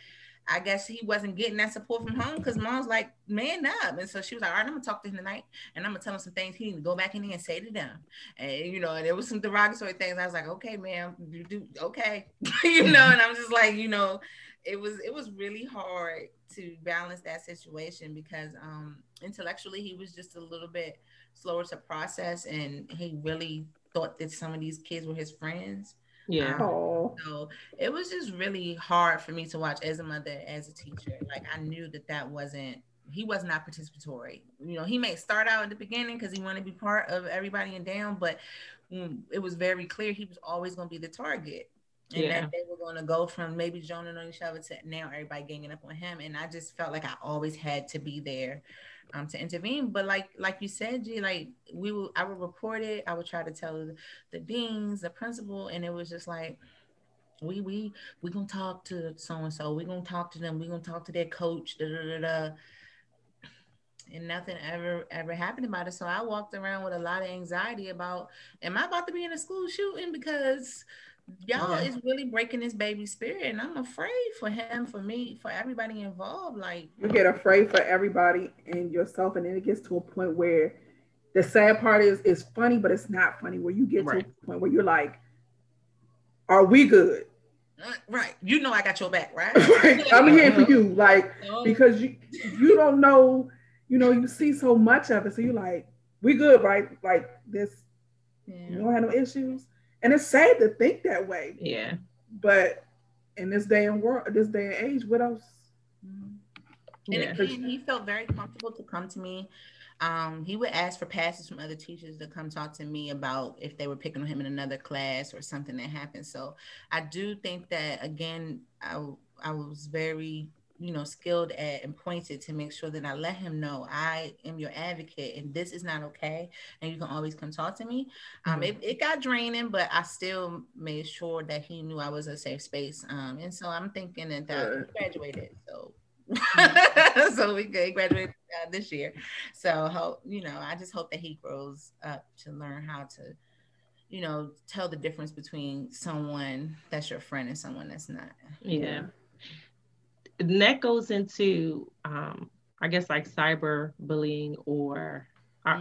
I guess he wasn't getting that support from home because mom's like, man up. And so she was like, all right, I'm going to talk to him tonight and I'm going to tell him some things he needs to go back in there and say to them. And, you know, and there was some derogatory things. I was like, okay, ma'am, you do, okay. You know, and I'm just like, you know, it was really hard to balance that situation because intellectually he was just a little bit slower to process and he really thought that some of these kids were his friends. Yeah. So it was just really hard for me to watch as a mother, as a teacher. Like I knew that he was not participatory. You know, he may start out at the beginning because he wanted to be part of everybody and down, but it was very clear he was always going to be the target. And that they were going to go from maybe joining on each other to now everybody ganging up on him. And I just felt like I always had to be there to intervene. But like you said, G, like I would report it. I would try to tell the deans, the principal, and it was just like, we gonna talk to so-and-so. We're gonna talk to them. We're gonna talk to their coach. Da, da, da, da. And nothing ever happened about it. So I walked around with a lot of anxiety about, am I about to be in a school shooting? Because y'all is really breaking this baby's spirit, and I'm afraid for him, for me, for everybody involved. Like you get afraid for everybody and yourself, and then it gets to a point where the sad part is it's funny, but it's not funny. Where you get to a point where you're like, "Are we good?" Right. You know, I got your back, right? I'm here for you, like because you don't know. You know, you see so much of it, so you're like, "We good, right?" Like this, you don't have no issues. And it's sad to think that way. Yeah. But in this day and age, what else? And again, he felt very comfortable to come to me. He would ask for passes from other teachers to come talk to me about if they were picking on him in another class or something that happened. So I do think that, again, I was very, you know, skilled at and pointed to make sure that I let him know I am your advocate and this is not okay and you can always come talk to me. It got draining, but I still made sure that he knew I was a safe space. And so I'm thinking that he graduated, so so we could graduate this year. So hope, you know, I just hope that he grows up to learn how to, you know, tell the difference between someone that's your friend and someone that's not. Yeah. And that goes into, I guess, like cyber bullying or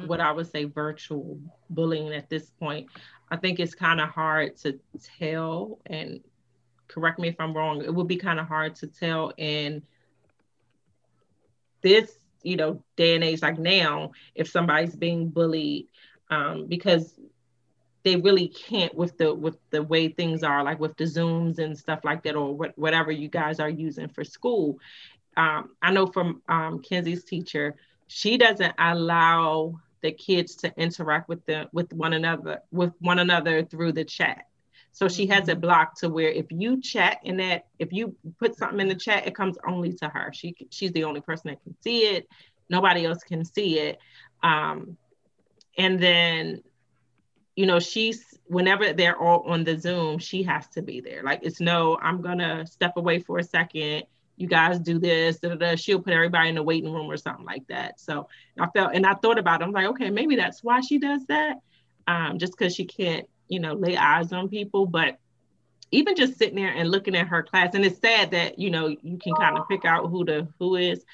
what I would say virtual bullying at this point. I think it's kind of hard to tell, and correct me if I'm wrong, it would be kind of hard to tell in this, you know, day and age, like now, if somebody's being bullied, because they really can't with the way things are, like with the Zooms and stuff like that, or whatever you guys are using for school. I know from Kenzie's teacher, she doesn't allow the kids to interact with one another through the chat. So she has it blocked to where if you chat in that, if you put something in the chat, it comes only to her. She's the only person that can see it. Nobody else can see it. And then, you know, whenever they're all on the Zoom, she has to be there. Like, it's no, I'm going to step away for a second. You guys do this. Da, da, da. She'll put everybody in the waiting room or something like that. So I thought about it. I'm like, okay, maybe that's why she does that. Just because she can't, you know, lay eyes on people. But even just sitting there and looking at her class, and it's sad that, you know, you can kind of pick out who is,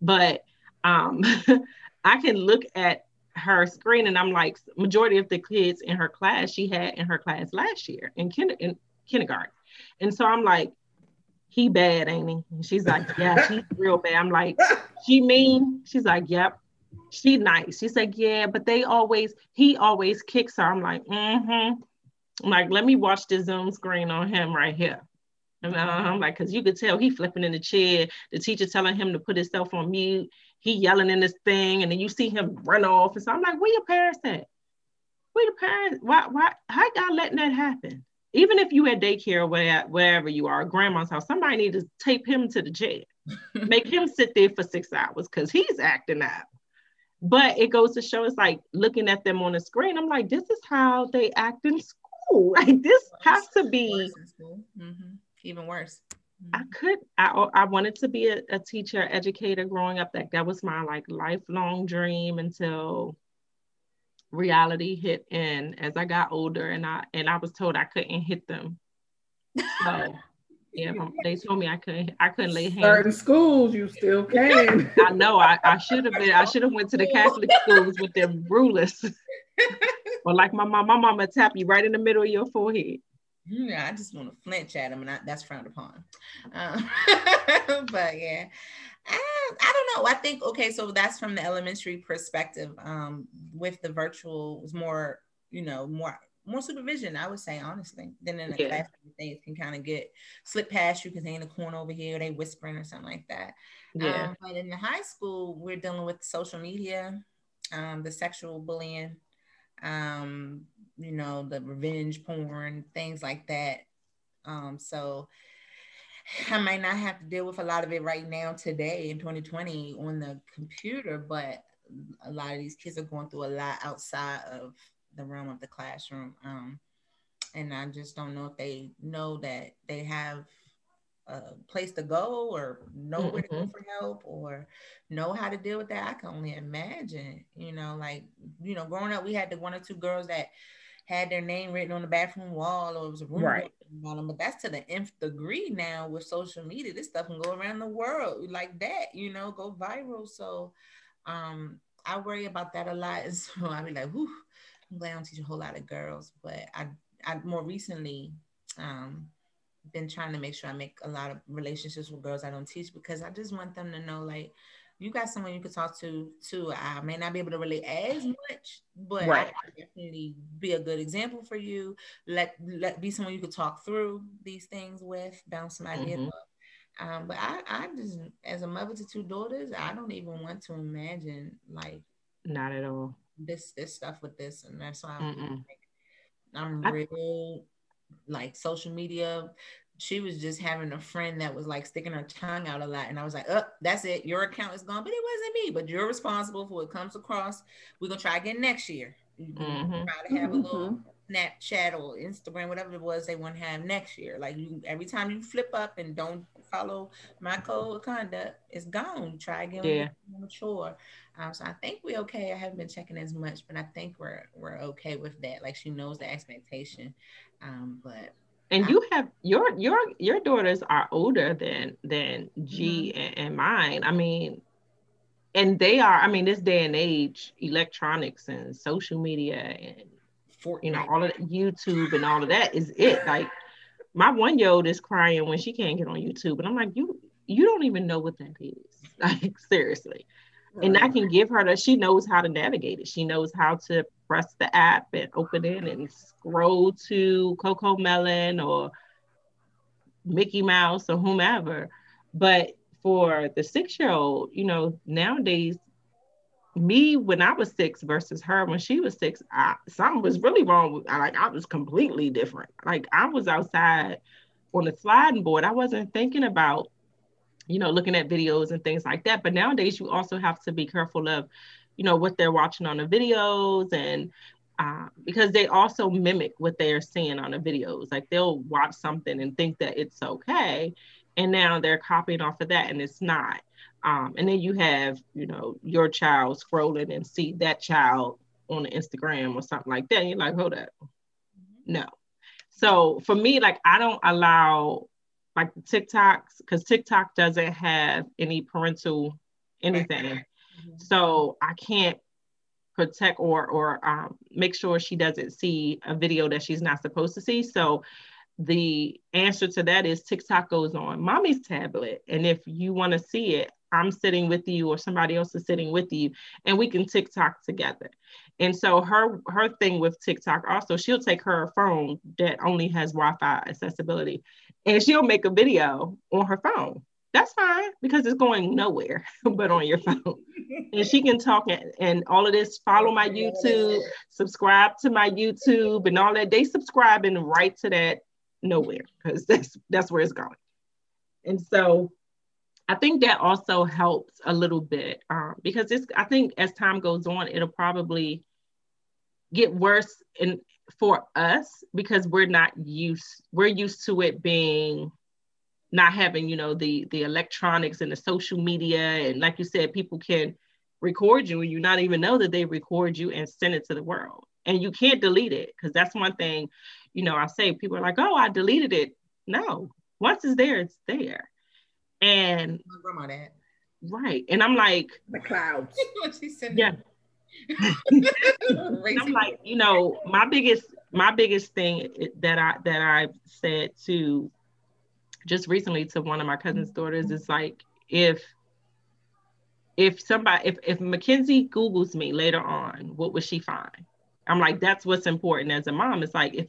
but I can look at her screen and I'm like, majority of the kids in her class she had in her class last year in kindergarten. And so I'm like, he bad, ain't he? And she's like, yeah, he's real bad. I'm like, she mean? She's like, yep. She nice. She's like, yeah, but he always kicks her. I'm like, I'm like, let me watch the Zoom screen on him right here. And I'm like, because you could tell he flipping in the chair, the teacher telling him to put himself on mute, he yelling in this thing, and then you see him run off. And so I'm like, where your parents at? Where the parents? Why, how y'all letting that happen? Even if you at daycare or wherever you are, grandma's house, somebody need to tape him to the chair, make him sit there for 6 hours because he's acting out. But it goes to show, it's like looking at them on the screen, I'm like, this is how they act in school. Like this has to be. Even worse. I wanted to be a teacher, educator growing up. That was my like lifelong dream until reality hit in as I got older, and I was told I couldn't hit them. So Yeah, they told me I couldn't lay hands. Certain schools you still can. I know. I should have went to the Catholic schools with them rulers. But like my mama tap you right in the middle of your forehead. Yeah, I just want to flinch at them, and that's frowned upon. But yeah, I don't know. I think, okay, so that's from the elementary perspective. With the virtual, was more, more supervision, I would say, honestly, than in a classroom. Things can kind of get slipped past you because they in the corner over here, they whispering or something like that. Yeah. But in the high school, we're dealing with social media, the sexual bullying, the revenge porn, things like that. So I might not have to deal with a lot of it right now today in 2020 on the computer, but a lot of these kids are going through a lot outside of the realm of the classroom. And I just don't know if they know that they have a place to go or know where to go for help or know how to deal with that. I can only imagine, growing up, we had the one or two girls that had their name written on the bathroom wall, or it was a room about them, but that's to the nth degree now with social media. This stuff can go around the world like that, go viral. So I worry about that a lot. And so I be like, whew, I'm glad I don't teach a whole lot of girls, but I more recently been trying to make sure I make a lot of relationships with girls I don't teach, because I just want them to know, like, you got someone you can talk to too. I may not be able to relate as much, but I can definitely be a good example for you. Let be someone you could talk through these things with, bounce some ideas up. But I just, as a mother to two daughters, I don't even want to imagine, like, not at all. This stuff with this, and that's why I'm really like social media. She was just having a friend that was like sticking her tongue out a lot, and I was like, oh, that's it, your account is gone, but it wasn't me, but you're responsible for what comes across. We're gonna try again next year. Try to have a little Snapchat or Instagram, whatever it was they want to have next year. Like, you, every time you flip up and don't follow my code of conduct, it's gone. Try again when you're mature. So I think we're okay. I haven't been checking as much, but I think we're okay with that. Like, she knows the expectation. You have your daughters are older than G and mine. I mean, and they are. I mean, this day and age, electronics and social media and all of that, YouTube and all of that is it. Like, my 1-year-old is crying when she can't get on YouTube, and I'm like, you don't even know what that is. Like, seriously. And I can give her she knows how to navigate it. She knows how to press the app and open it and scroll to Coco Melon or Mickey Mouse or whomever. But for the 6-year-old, nowadays, me when I was 6 versus her when she was 6, something was really wrong. I was completely different. Like, I was outside on the sliding board. I wasn't thinking about looking at videos and things like that. But nowadays, you also have to be careful of, what they're watching on the videos, and because they also mimic what they're seeing on the videos. Like, they'll watch something and think that it's okay, and now they're copying off of that, and it's not. And then you have, your child scrolling and see that child on Instagram or something like that. And you're like, hold up, no. So for me, like, I don't allow, like, the TikToks, because TikTok doesn't have any parental anything. So I can't protect or make sure she doesn't see a video that she's not supposed to see. So the answer to that is TikTok goes on mommy's tablet. And if you want to see it, I'm sitting with you or somebody else is sitting with you, and we can TikTok together. And so her thing with TikTok also, she'll take her phone that only has Wi-Fi accessibility, and she'll make a video on her phone. That's fine, because it's going nowhere but on your phone. And she can talk and all of this, follow my YouTube, subscribe to my YouTube and all that. They subscribing right to that nowhere, because that's where it's going. And so I think that also helps a little bit because I think as time goes on, it'll probably get worse for us, because we're used to it being not having, the electronics and the social media. And like you said, people can record you and you not even know that they record you and send it to the world. And you can't delete it, because that's one thing, I say, people are like, oh, I deleted it. No, Once it's there, it's there. And my grandma that. Right. And I'm like, the clouds. Yeah. I'm like, you know, my biggest thing that I said to just recently to one of my cousin's daughters is like, if Mackenzie Googles me later on, what would she find? I'm like, that's what's important as a mom. It's like, if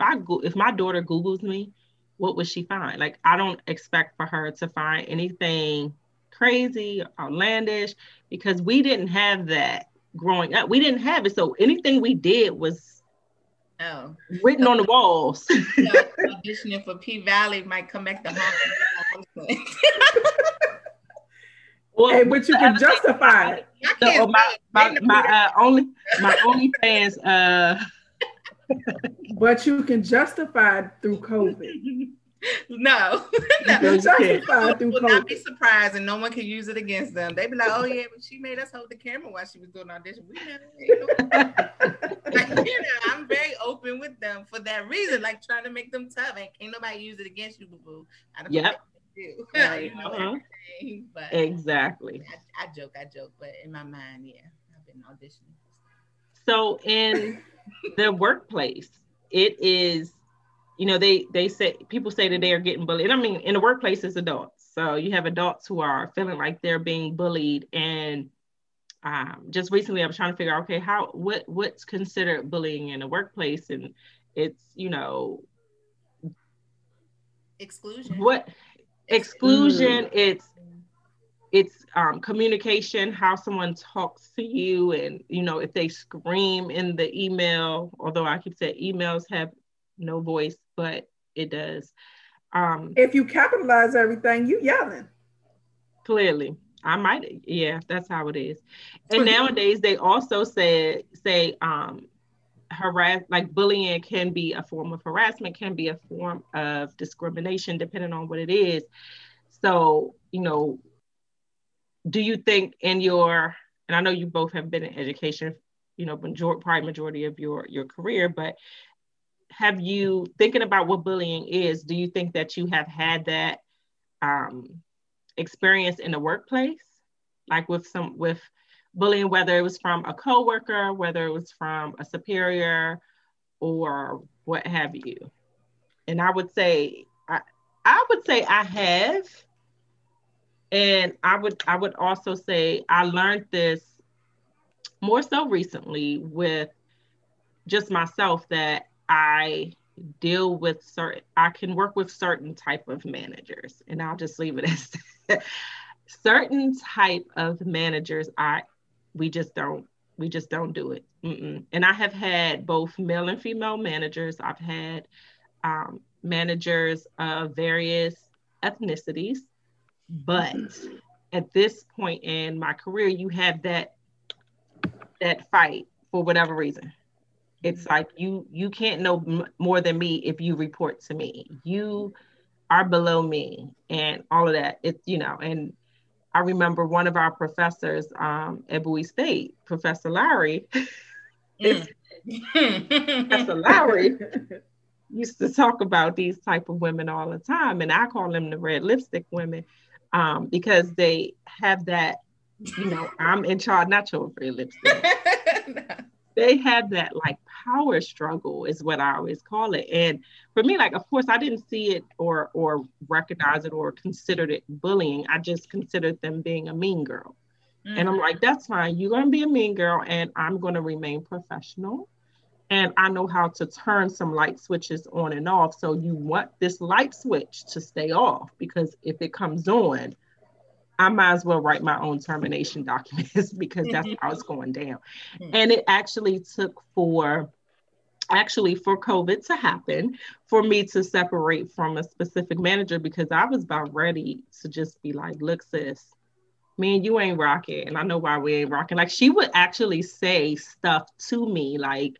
my daughter Googles me, what would she find? Like, I don't expect for her to find anything crazy, outlandish, because we didn't have that growing up. We didn't have it. So anything we did was written on the walls. Auditioning for P-Valley might come back to haunt. Well, but you can justify it. So my only fans. But you can justify it through COVID. No, will not be surprised, and no one can use it against them. They be like, "Oh yeah, but she made us hold the camera while she was doing an audition." We never, like, you know, I'm very open with them for that reason, like trying to make them tough. And can't nobody use it against you, boo boo. Yep. Do. Right. You know, everything, but exactly. I joke, but in my mind, yeah, I've been auditioning. So in the workplace, it is, you know, they say, people say that they are getting bullied. I mean, in the workplace, it's adults. So you have adults who are feeling like they're being bullied. And just recently, I was trying to figure out, okay, what's considered bullying in the workplace, and it's, you know, exclusion. What? Exclusion, it's communication, how someone talks to you, and you know, if they scream in the email, although I keep saying emails have no voice, but it does. If you capitalize everything, you yelling. Clearly, I might, yeah, that's how it is. And nowadays they also say harass, like bullying can be a form of harassment, can be a form of discrimination, depending on what it is. So, you know, do you think in your, and I know you both have been in education, you know, probably majority of your career, but have you, thinking about what bullying is, do you think that you have had that experience in the workplace? Like with bullying, whether it was from a coworker, whether it was from a superior, or what have you. And I would say, I would say I have, and I would also say I learned this more so recently with just myself, that I deal with I can work with certain type of managers, and I'll just leave it as that. Certain type of managers, we just don't do it. Mm-mm. And I have had both male and female managers. I've had managers of various ethnicities, but at this point in my career, you have that fight for whatever reason. It's like, you can't know more than me if you report to me. You are below me and all of that. It's, you know, and I remember one of our professors at Bowie State, Professor Lowry. Professor Lowry used to talk about these type of women all the time, and I call them the red lipstick women because they have that, you know, I'm in charge, not your red lipstick. No. They have that like power struggle is what I always call it. And for me, like, of course, I didn't see it or recognize it or considered it bullying. I just considered them being a mean girl. Mm-hmm. And I'm like, that's fine. You're going to be a mean girl, and I'm going to remain professional. And I know how to turn some light switches on and off. So you want this light switch to stay off, because if it comes on, I might as well write my own termination documents because that's how it's going down. Mm-hmm. And it actually took for COVID to happen for me to separate from a specific manager, because I was about ready to just be like, look, sis, me and you ain't rocking. And I know why we ain't rocking. Like, she would actually say stuff to me like,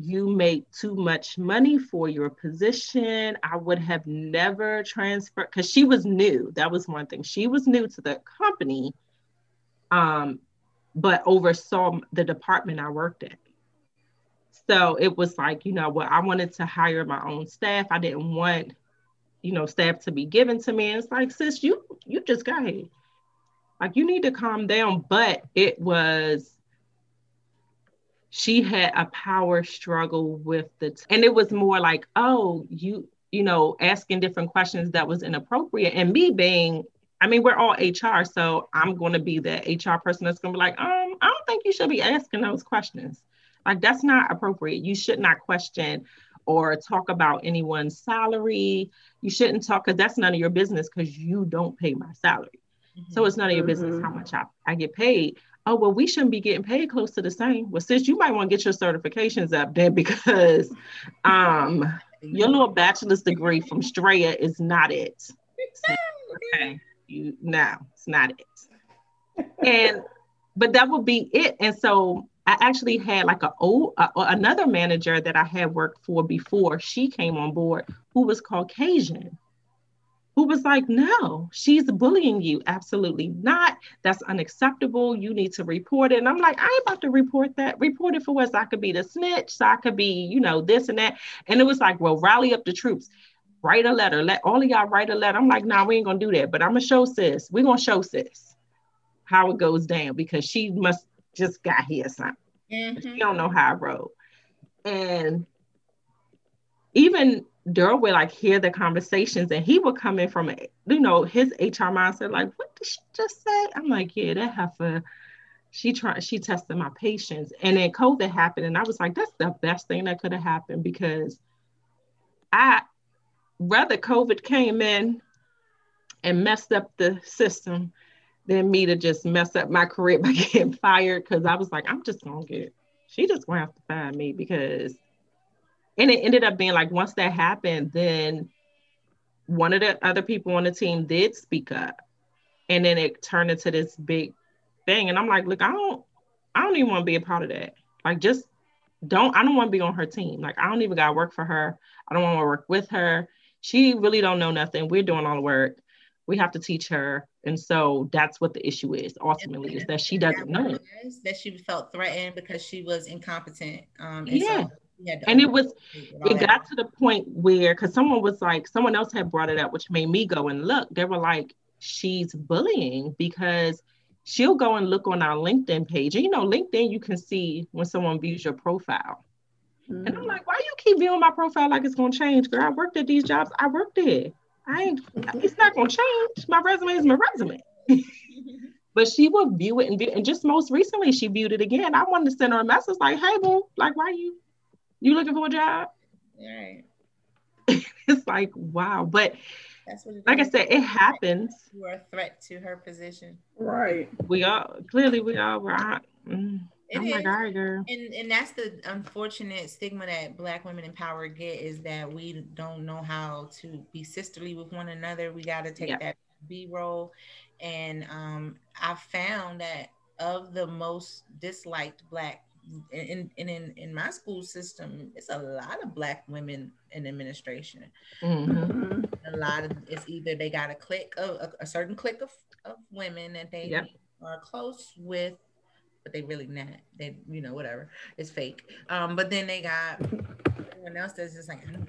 you make too much money for your position. I would have never transferred, because she was new. That was one thing. She was new to the company, but oversaw the department I worked in. So it was like, you know what, I wanted to hire my own staff. I didn't want you know, staff to be given to me. And it's like, sis, you just got here. Like, you need to calm down. But it was, she had a power struggle with the, and it was more like, oh, you know, asking different questions that was inappropriate. And me being, I mean, we're all HR, so I'm going to be that HR person that's going to be like, I don't think you should be asking those questions. Like, that's not appropriate. You should not question or talk about anyone's salary. You shouldn't talk, because that's none of your business, because you don't pay my salary. Mm-hmm. So it's none of your business how much I get paid. Oh, well, we shouldn't be getting paid close to the same. Well, sis, you might want to get your certifications up then, because your little bachelor's degree from Strayer is not it. So, okay, no, it's not it. But that would be it. And so I actually had like another manager that I had worked for before she came on board, who was Caucasian, who was like, no, she's bullying you. Absolutely not. That's unacceptable. You need to report it. And I'm like, I ain't about to report that. Report it for what? So I could be the snitch. So I could be, you know, this and that. And it was like, well, rally up the troops. Write a letter. Let all of y'all write a letter. I'm like, nah, we ain't going to do that. But I'm going to show sis. We're going to show sis how it goes down, because she must just got here or something. Mm-hmm. She don't know how I rode. And even Daryl would like hear the conversations, and he would come in from, you know, his HR mindset, like, what did she just say? I'm like, yeah, that heifer, she tested my patience. And then COVID happened, and I was like, that's the best thing that could have happened, because rather COVID came in and messed up the system than me to just mess up my career by getting fired. Because I was like, I'm just going to she just going to have to find me, because, and it ended up being like, once that happened, then one of the other people on the team did speak up, and then it turned into this big thing. And I'm like, look, I don't even want to be a part of that. Like, just I don't want to be on her team. Like, I don't even got to work for her. I don't want to work with her. She really don't know nothing. We're doing all the work. We have to teach her. And so that's what the issue is ultimately, is that she doesn't know. That she felt threatened because she was incompetent. Yeah. And it got to the point where, because someone was like, someone else had brought it up, which made me go and look. They were like, she's bullying, because she'll go and look on our LinkedIn page. And, you know, LinkedIn, you can see when someone views your profile. Mm-hmm. And I'm like, why you keep viewing my profile like it's going to change, girl? I worked at these jobs. I worked there. It's not going to change. My resume is my resume. But she would view it and just most recently she viewed it again. I wanted to send her a message like, hey, boo, like, why you looking for a job? Right. It's like, wow. But that's what, like I said, it happens. You are a threat to her position. Right. We all were. I'm like, all right, girl. And that's the unfortunate stigma that Black women in power get, is that we don't know how to be sisterly with one another. We got to take that B role. And I found that of the most disliked Black in my school system, it's a lot of Black women in administration. Mm-hmm. A lot of it's either they got a certain clique of women that they are close with, but they really not. They, you know, whatever, it's fake. But then they got everyone else that's just like, I don't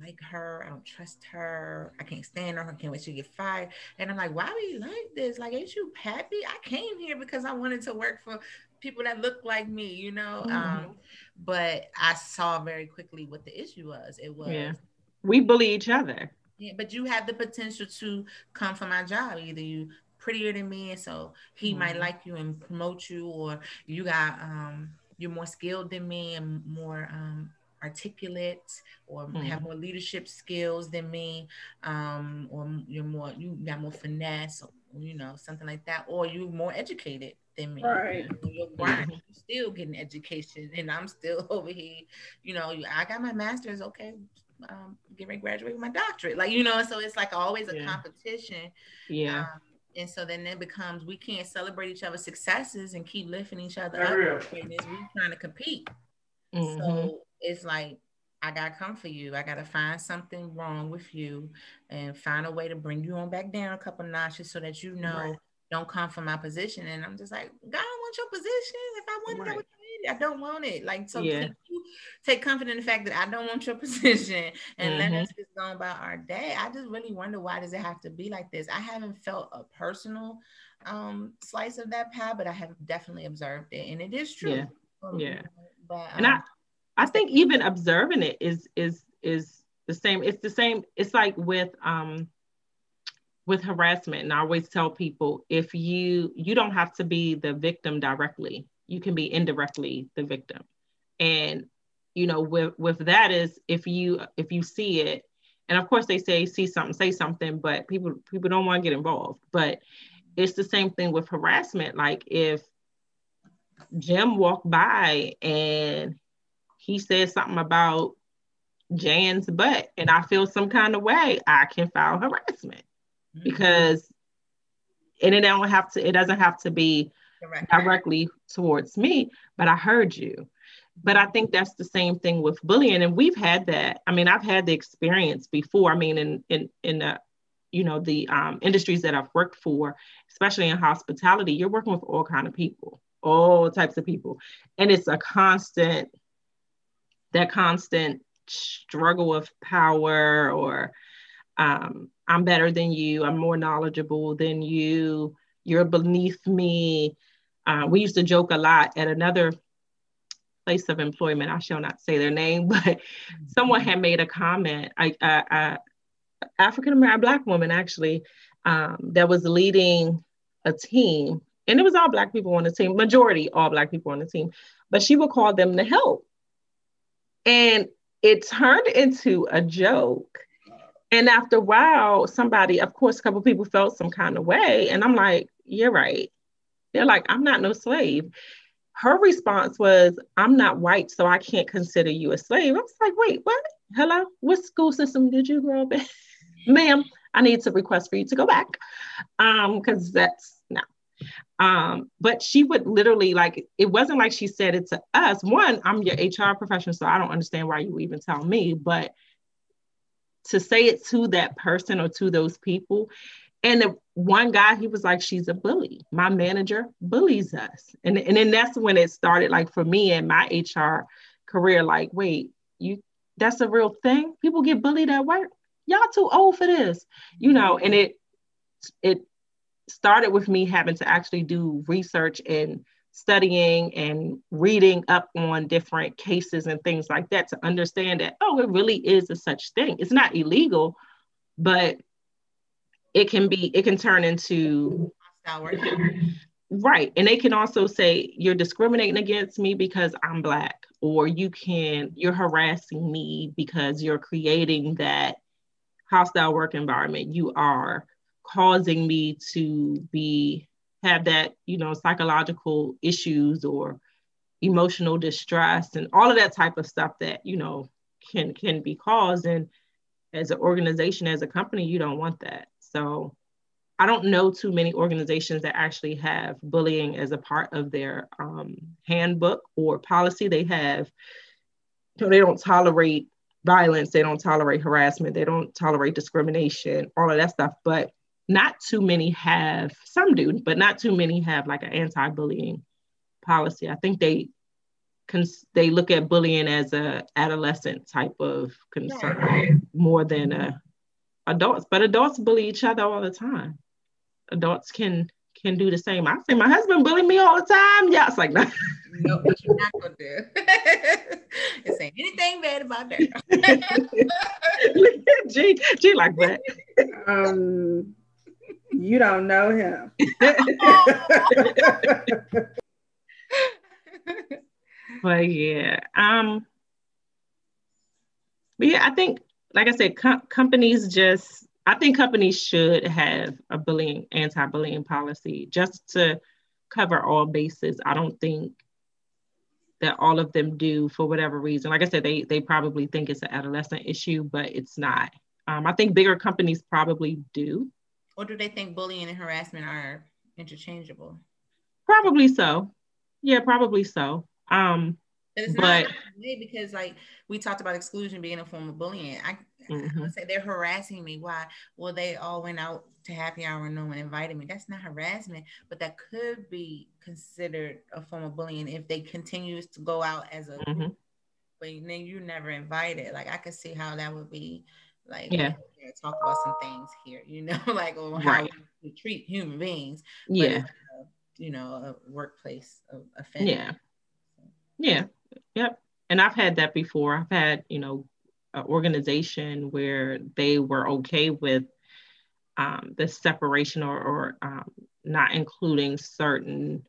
like her. I don't trust her. I can't stand her. I can't wait to get fired. And I'm like, why are you like this? Like, ain't you happy? I came here because I wanted to work for people that look like me, you know? Mm-hmm. But I saw very quickly what the issue was. It was, we bully each other. Yeah, but you have the potential to come for my job. Either you prettier than me, and so he might like you and promote you, or you got, you're more skilled than me and more articulate, or have more leadership skills than me, or you got more finesse, or, you know, something like that, or you're more educated than me. Right. You're blind, you're still getting education, and I'm still over here, you know, I got my master's, okay, get ready to graduate with my doctorate, like, you know, so it's like always a competition. Yeah. And so then it becomes, we can't celebrate each other's successes and keep lifting each other up. And we're trying to compete. Mm-hmm. So it's like, I got to come for you. I got to find something wrong with you and find a way to bring you on back down a couple notches so that, you know, don't come for my position. And I'm just like, God, I don't want your position. If I wanted, I would come I don't want it. Like, so can you take comfort in the fact that I don't want your position and let us just go about our day? I just really wonder, why does it have to be like this? I haven't felt a personal slice of that pie, but I have definitely observed it, and it is true. But, and I think even observing it is the same. It's the same. It's like with harassment. And I always tell people, if you don't have to be the victim directly, you can be indirectly the victim. And, you know, with that is, if you see it, and of course they say, see something, say something, but people don't want to get involved. But it's the same thing with harassment. Like, if Jim walked by and he said something about Jan's butt and I feel some kind of way, I can file harassment, because, and it doesn't have to be directly towards me, but I heard you. But I think that's the same thing with bullying. And we've had that. I mean, I've had the experience before. I mean, in you know, the industries that I've worked for, especially in hospitality, you're working with all kinds of people, all types of people. And it's a constant struggle of power, or I'm better than you, I'm more knowledgeable than you, you're beneath me. We used to joke a lot at another place of employment. I shall not say their name, but someone had made a comment. African-American Black woman, actually, that was leading a team, and it was all Black people on the team, majority all Black people on the team, but she would call them to help. And it turned into a joke. And after a while, somebody, of course, a couple of people felt some kind of way. And I'm like, you're right. They're like, I'm not no slave. Her response was, I'm not white, so I can't consider you a slave. I was like, wait, what? Hello? What school system did you grow up in? Ma'am, I need to request for you to go back. Because that's no. But she would literally, like, it wasn't like she said it to us. One, I'm your HR professional, so I don't understand why you even tell me, but to say it to that person or to those people. And the one guy, he was like, she's a bully. My manager bullies us. And then that's when it started, like, for me and my HR career, like, wait, that's a real thing? People get bullied at work? Y'all too old for this, you know? And it started with me having to actually do research and studying and reading up on different cases and things like that to understand that, oh, it really is a such thing. It's not illegal, but it can turn into right. And they can also say, you're discriminating against me because I'm Black, or you're harassing me because you're creating that hostile work environment. You are causing me to have that, you know, psychological issues or emotional distress and all of that type of stuff that, you know, can be caused. And as an organization, as a company, you don't want that. So I don't know too many organizations that actually have bullying as a part of their handbook or policy. They have, you know, they don't tolerate violence. They don't tolerate harassment. They don't tolerate discrimination, all of that stuff. But not too many have, some do, but not too many have like an anti-bullying policy. I think they look at bullying as an adolescent type of concern more than adults. But adults bully each other all the time. Adults can do the same. I say my husband bullied me all the time. Yeah, it's like, no. No, but you're not gonna do. It ain't anything bad about that. G like that. You don't know him. But yeah, I think, like I said, I think companies should have a anti-bullying policy just to cover all bases. I don't think that all of them do, for whatever reason. Like I said, they probably think it's an adolescent issue, but it's not. I think bigger companies probably do. Or do they think bullying and harassment are interchangeable? Probably so. Yeah, probably so. But it's not, because like we talked about exclusion being a form of bullying. I I say they're harassing me. Why? Well, they all went out to happy hour and no one invited me. That's not harassment, but that could be considered a form of bullying if they continue to go out as a group, but then you never invited. Like, I could see how that would be like, talk about some things here, you know, like on how we treat human beings. Yeah. But, you know, a workplace offense. Yeah. Yeah. Yep. And I've had that before. I've had, you know, an organization where they were okay with the separation or not including certain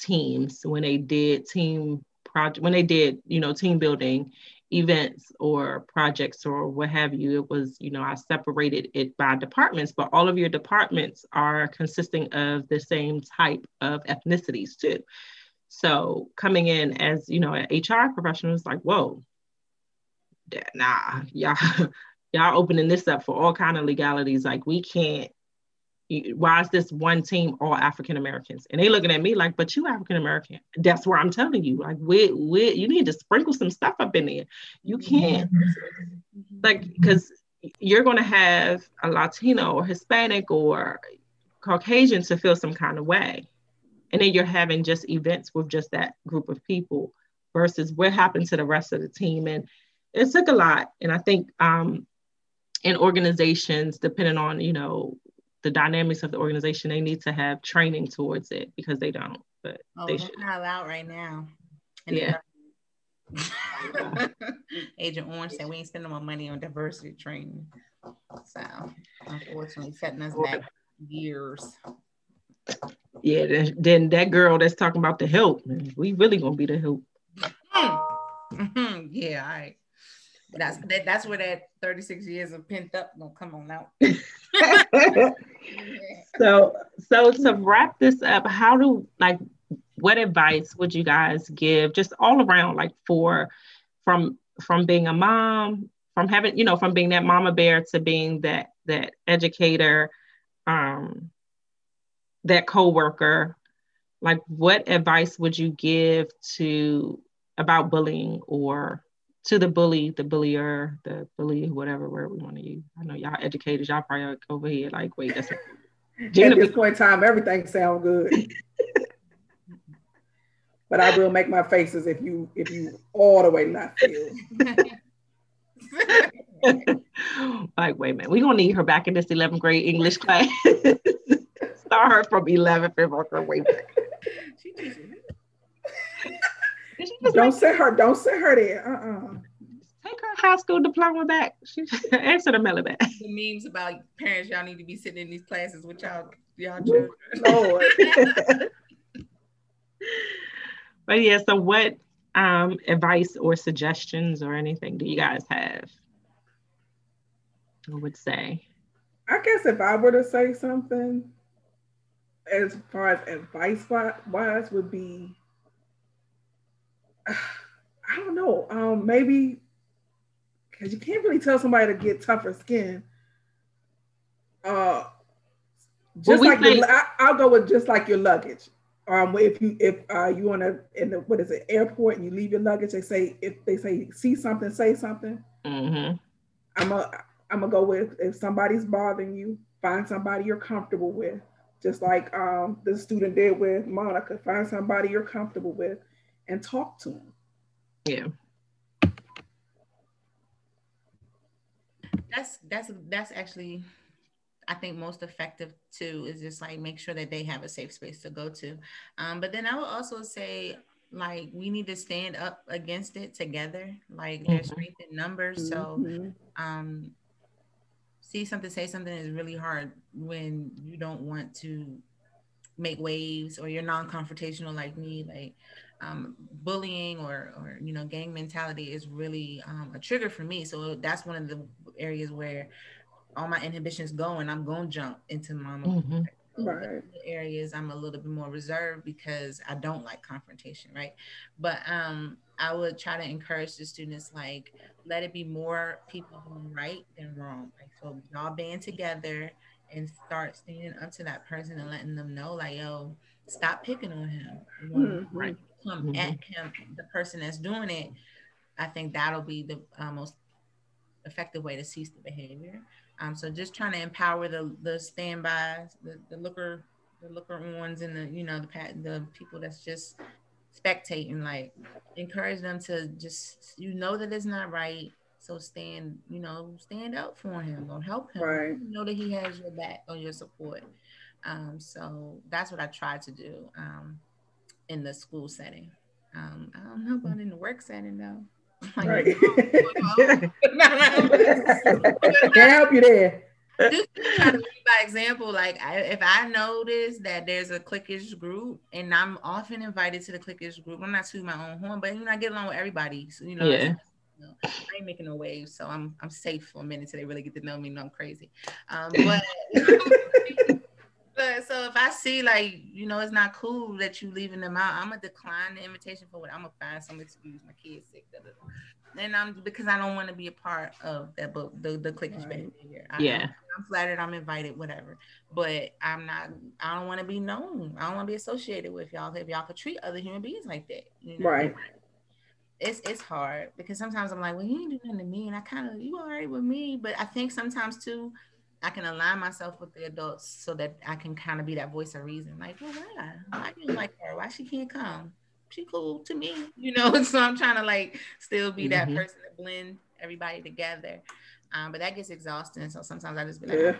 teams when they did team project, when they did, you know, team building events or projects or what have you. It was, you know, I separated it by departments, but all of your departments are consisting of the same type of ethnicities too. So coming in as, you know, an HR professional is like, whoa, nah, y'all opening this up for all kinds of legalities. Like, we can't, why is this one team all African-Americans? And they looking at me like, but you African-American. That's where I'm telling you, like, you need to sprinkle some stuff up in there. You can't, like, because you're going to have a Latino or Hispanic or Caucasian to feel some kind of way. And then you're having just events with just that group of people versus what happened to the rest of the team. And it took a lot. And I think in organizations, depending on, you know, the dynamics of the organization, they need to have training towards it because they don't. But they should. Not allowed right now. And Agent Orange said we ain't spending more money on diversity training. So unfortunately, setting us back years. Yeah, then that girl that's talking about the help, man, we really gonna be the help. Yeah, all right. That's where that 36 years of pent up gonna come on out. So to wrap this up, what advice would you guys give, just all around, like, from being a mom, from being that mama bear to being that educator, that coworker, like, what advice would you give about bullying or to the bully, the bullier, the bully, whatever word we want to use? I know y'all educators, y'all probably are over here like, wait, that's Gina, at this point in time, everything sounds good. But I will make my faces if you all the way left field. Like, wait a minute, we're gonna need her back in this 11th grade English class. Start her from 11th and walk her way back. She teaches me. Don't send her there. Take her high school diploma back. Answer the mail back. The memes about parents, y'all need to be sitting in these classes with y'all children. Lord. But yeah, so what advice or suggestions or anything do you guys have? I would say. I guess if I were to say something, as far as advice-wise, would be, I don't know, maybe, because you can't really tell somebody to get tougher skin. I'll go with just like your luggage. If you airport and you leave your luggage, if they say see something, say something. I'm gonna go with, if somebody's bothering you, find somebody you're comfortable with. Just like the student did with Monica, find somebody you're comfortable with and talk to them. Yeah. That's actually, I think, most effective too, is just like make sure that they have a safe space to go to. But then I would also say, like, we need to stand up against it together. Like, there's strength in numbers. So see something, say something is really hard when you don't want to make waves or you're non-confrontational like me. Like, bullying or you know, gang mentality is really a trigger for me. So that's one of the areas where all my inhibitions go and I'm gonna jump into my areas. I'm a little bit more reserved because I don't like confrontation, right? But I would try to encourage the students, like, let it be more people who are right than wrong. Like, so y'all band together and start standing up to that person and letting them know, like, yo, stop picking on him. Right? Come at him, the person that's doing it. I think that'll be the most effective way to cease the behavior. So just trying to empower the standbys, the looker-ons, and the people that's just spectating. Like, encourage them to just, that it's not right. So stand up for him or help him. Right. That he has your back or your support. So that's what I try to do in the school setting. I don't know about in the work setting though. Like, right. Can't help you there. Just trying to lead by example. Like, if I notice that there's a cliquish group, and I'm often invited to the cliquish group, I'm not tooting my own horn, but I get along with everybody. So yeah. I ain't making no waves, so I'm safe for a minute till they really get to know me. No, I'm crazy. But so if I see it's not cool that you leaving them out, I'm gonna decline the invitation for what I'm gonna find some excuse. My kid's sick, then because I don't want to be a part of that. But the cliquish behavior. Yeah, I'm flattered. I'm invited, whatever. But I'm not. I don't want to be known. I don't want to be associated with y'all. If y'all could treat other human beings like that, right? It's hard because sometimes I'm like, well, you ain't do nothing to me, and I you alright with me. But I think sometimes too, I can align myself with the adults so that I can kind of be that voice of reason. Like, well, why you like her? Why she can't come? She cool to me, So I'm trying to still be that person that blend everybody together. But that gets exhausting. So sometimes I just be like,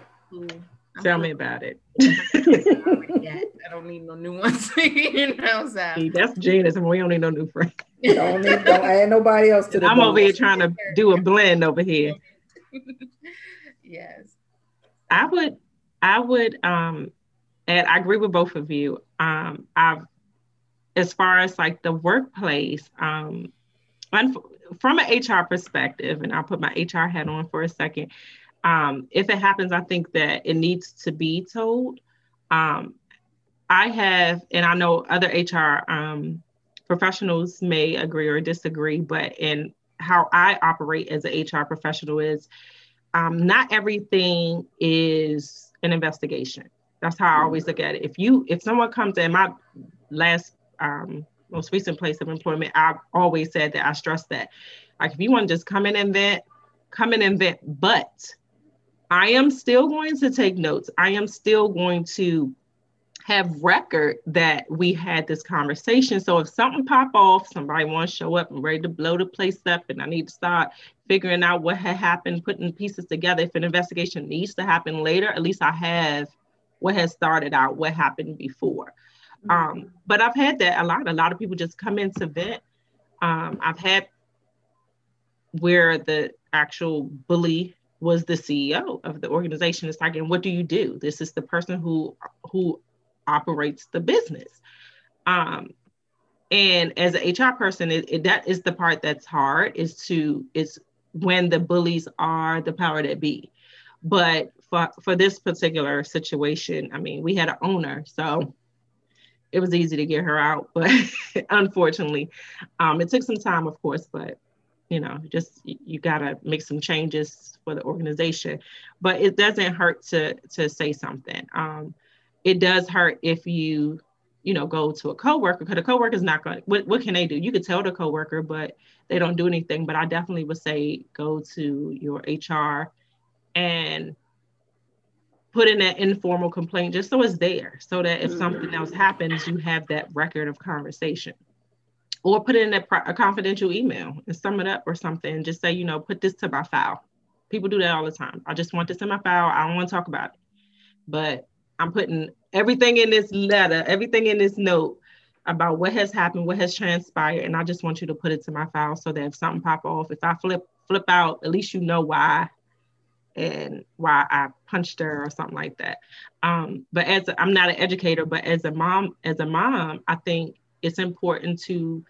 tell me about it. I don't need no new ones. So. See, that's genius. We don't need no new friends. Don't add nobody else to the I'm board. Over here trying to do a blend over here. Yes. I would I agree with both of you. As far as the workplace, from an HR perspective, and I'll put my HR hat on for a second. If it happens, I think that it needs to be told. I have, and I know other HR professionals may agree or disagree, but in how I operate as an HR professional is not everything is an investigation. That's how I always look at it. If someone comes in my last, most recent place of employment, I've always said that I stress that. If you want to just come in and vent, but I am still going to take notes. I am still going to have record that we had this conversation. So if something pop off, somebody wants to show up and ready to blow the place up, and I need to start figuring out what had happened, putting pieces together. If an investigation needs to happen later, at least I have what has started out, what happened before. But I've had that a lot. A lot of people just come in to vent. I've had where the actual bully was the CEO of the organization. It's and what do you do? This is the person who operates the business. And as an HR person, that is the part that's hard, is when the bullies are the power that be. But for this particular situation, we had an owner, so it was easy to get her out, but unfortunately, it took some time, of course, but just you gotta make some changes for the organization. But it doesn't hurt to say something. It does hurt if you go to a coworker, because a coworker is not going. What can they do? You could tell the coworker, but they don't do anything. But I definitely would say go to your HR and put in that informal complaint, just so it's there, so that if something else happens, you have that record of conversation. Or put in a confidential email and sum it up or something. Just say, put this to my file. People do that all the time. I just want this in my file. I don't want to talk about it. But I'm putting everything in this letter, everything in this note about what has happened, what has transpired. And I just want you to put it to my file so that if something pop off, if I flip out, at least why and why I punched her or something like that. But I'm not an educator, but as a mom, I think it's important to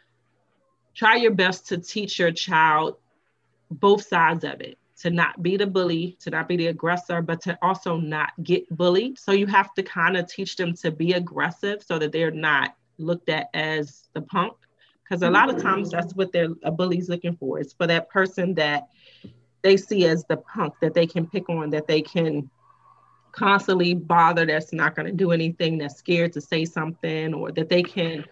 try your best to teach your child both sides of it, to not be the bully, to not be the aggressor, but to also not get bullied. So you have to kind of teach them to be aggressive so that they're not looked at as the punk. Because a lot of times that's what a bully's looking for. It's for that person that they see as the punk, that they can pick on, that they can constantly bother, that's not going to do anything, that's scared to say something, or that they can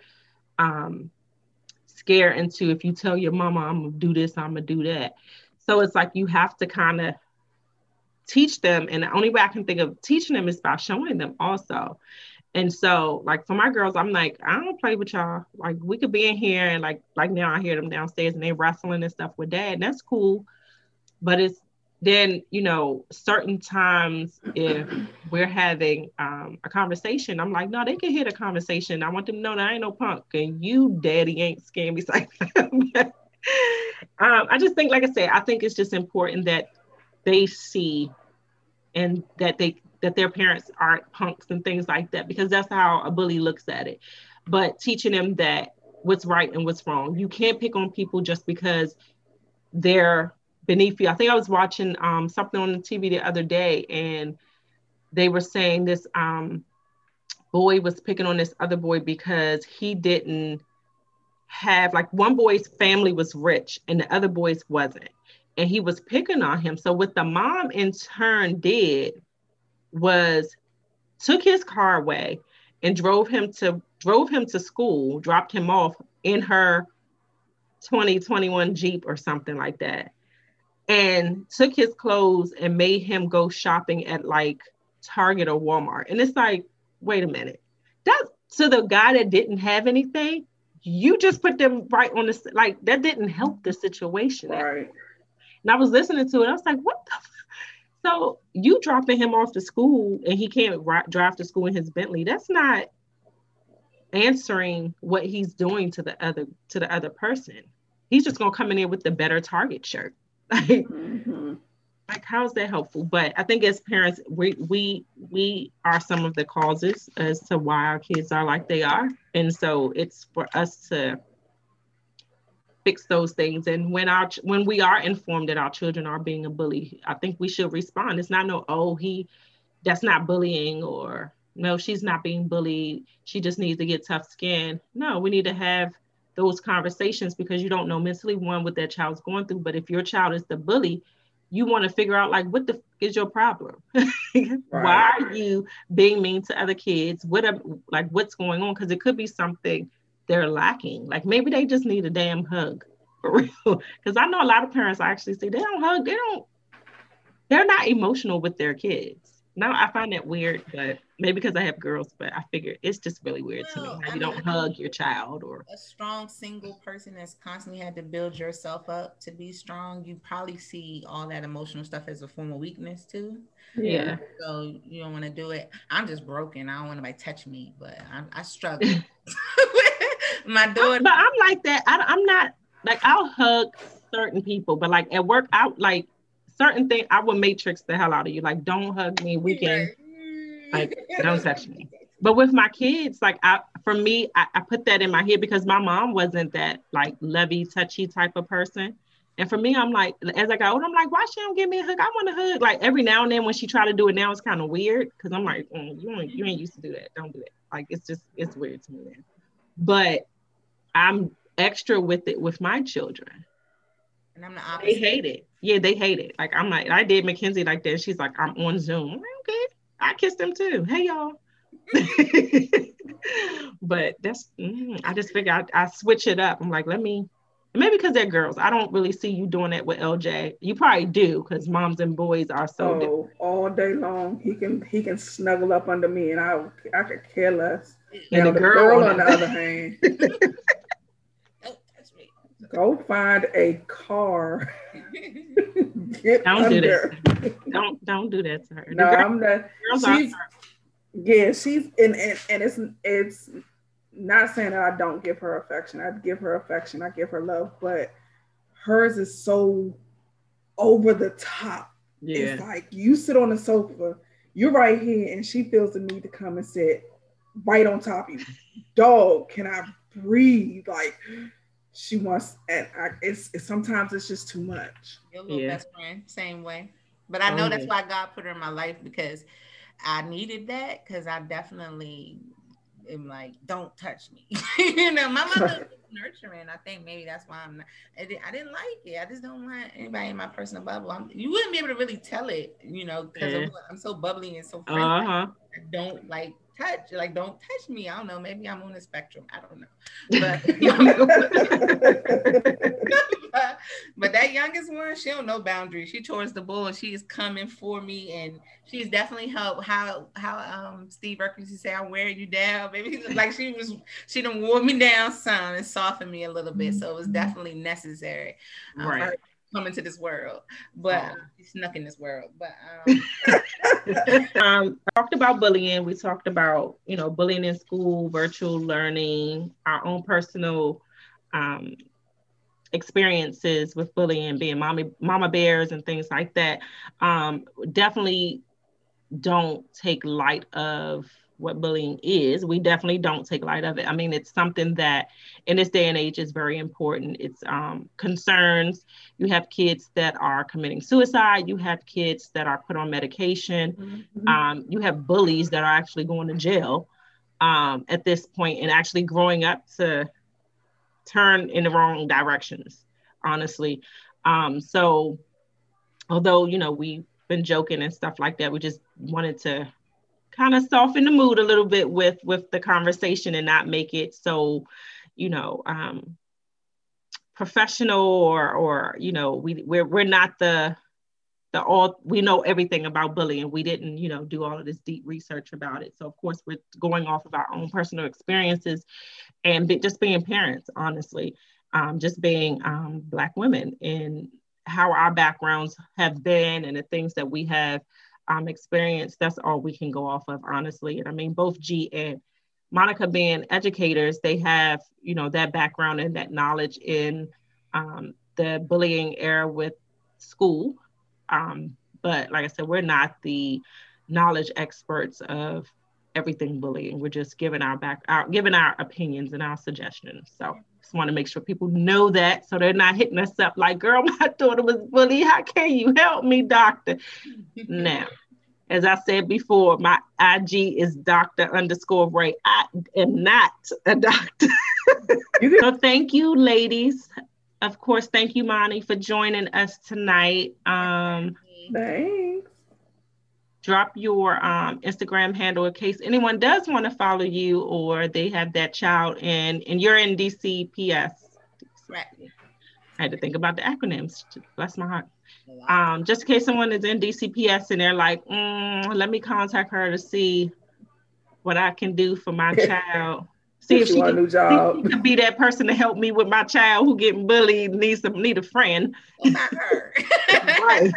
scare into, if you tell your mama, I'm going to do this, I'm going to do that. So it's like you have to kind of teach them. And the only way I can think of teaching them is by showing them also. And so, like, for my girls, I'm like, I don't play with y'all. Like, we could be in here, and like now I hear them downstairs and they wrestling and stuff with dad, and that's cool. But it's then, you know, certain times if we're having a conversation, I'm like, no, they can hear the conversation. I want them to know that I ain't no punk, and you daddy ain't scared me. It's like, I just think, like I said, I think it's just important that they see and that they, that their parents aren't punks and things like that, because that's how a bully looks at it. But teaching them that what's right and what's wrong. You can't pick on people just because they're beneath you. I think I was watching something on the TV the other day, and they were saying this boy was picking on this other boy because he didn't have, like, one boy's family was rich and the other boy's wasn't. And he was picking on him. So what the mom in turn did was took his car away and drove him to school, dropped him off in her 2021 Jeep or something like that, and took his clothes and made him go shopping at like Target or Walmart. And it's like, wait a minute, that's to the guy that didn't have anything. You just put them right on the, like, that didn't help the situation. Right. And I was listening to it. I was like, what the fuck? So you dropping him off to school and he can't drive to school in his Bentley, that's not answering what he's doing to the other person. He's just going to come in here with the better Target shirt. Like, mm-hmm. Like, how is that helpful? But I think as parents, we are some of the causes as to why our kids are like they are. And so it's for us to fix those things. And when we are informed that our children are being a bully, I think we should respond. It's not no, oh, that's not bullying, or no, she's not being bullied, she just needs to get tough skin. No, we need to have those conversations, because you don't know mentally, one, what that child's going through. But if your child is the bully, you want to figure out, like, what the is your problem? Right. Why are you being mean to other kids? What's going on? Because it could be something they're lacking. Like, maybe they just need a damn hug, for real. Because I know a lot of parents I actually see, they don't hug. They're not emotional with their kids. Now, I find that weird, but maybe because I have girls, but I figure it's just really weird to me. How you don't hug your child. Or a strong single person that's constantly had to build yourself up to be strong, you probably see all that emotional stuff as a form of weakness too. Yeah. So you don't want to do it. I'm just broken. I don't want anybody to touch me, but I struggle. My daughter. But I'm like that. I'm not, like, I'll hug certain people, but like at work, I like certain things, I will matrix the hell out of you. Like, don't hug me. We can, like, don't touch me. But with my kids, like, I put that in my head, because my mom wasn't that, like, lovey, touchy type of person. And for me, I'm like, as I got older, I'm like, why she don't give me a hug? I want a hug. Like, every now and then when she try to do it now, it's kind of weird, because I'm like, you ain't used to do that. Don't do it. Like, it's just, it's weird to me now. But I'm extra with it with my children. And I'm the opposite. They hate it. Yeah, they hate it. Like, I'm like, I did Mackenzie like that. She's like, I'm on Zoom. I'm like, okay. I kissed them too. Hey, y'all. But that's, I just figure I switch it up. I'm like, maybe because they're girls. I don't really see you doing that with LJ. You probably do, because moms and boys are so different. All day long, he can snuggle up under me, and I could care less. And now, the girl on the other hand. Go find a car. Don't do this. Don't do that to her. No, I'm not. She's and it's not saying that I don't give her affection. I give her affection. I give her love, but hers is so over the top. Yeah. It's like, you sit on the sofa, you're right here, and she feels the need to come and sit right on top of you. Dog, can I breathe? Like, she wants, and it's sometimes it's just too much. Your little best friend, same way. But I know that's why God put her in my life, because I needed that, because I definitely am like, don't touch me. You know, my mother was nurturing. I think maybe that's why I'm not, I didn't like it. I just don't want anybody in my personal bubble. You wouldn't be able to really tell it, you know, because I'm so bubbly and so friendly. I don't like touch, like, don't touch me. I don't know. Maybe I'm on the spectrum. I don't know. But, you know, but that youngest one, she don't know boundaries. She towards the bull. She's coming for me, and she's definitely helped. How Steve Urkel used to say, "I'm wearing you down, baby." Like she done wore me down, son, and softened me a little bit. So it was definitely necessary. Right. Come into this world, but he snuck in this world. But talked about bullying. We talked about, you know, bullying in school, virtual learning, our own personal experiences with bullying, being mama bears and things like that. Definitely don't take light of what bullying is. We definitely don't take light of it. I mean, it's something that in this day and age is very important. It's concerns. You have kids that are committing suicide. You have kids that are put on medication. Mm-hmm. You have bullies that are actually going to jail at this point and actually growing up to turn in the wrong directions, honestly. So although, you know, we've been joking and stuff like that, we just wanted to kind of soften the mood a little bit with the conversation and not make it so, you know, professional or you know, we're not the all, we know everything about bullying. We didn't, you know, do all of this deep research about it. So of course we're going off of our own personal experiences and just being parents, honestly, just being Black women and how our backgrounds have been and the things that we have experience. That's all we can go off of, honestly. And I mean, both G and Monica being educators, they have, you know, that background and that knowledge in the bullying era with school. But like I said, we're not the knowledge experts of everything bullying. We're just giving our opinions and our suggestions. So just want to make sure people know that, so they're not hitting us up like, "Girl, my daughter was bullied. How can you help me, doctor?" Now, as I said before, my IG is Dr._Ray. I am not a doctor. So thank you, ladies. Of course, thank you, Monty, for joining us tonight. Thanks. Drop your Instagram handle in case anyone does want to follow you or they have that child and you're in DCPS. Right. I had to think about the acronyms. Bless my heart. Just in case someone is in DCPS and they're like, let me contact her to see what I can do for my child. See if she can be that person to help me with my child who getting bullied, need a friend. Not her. Right.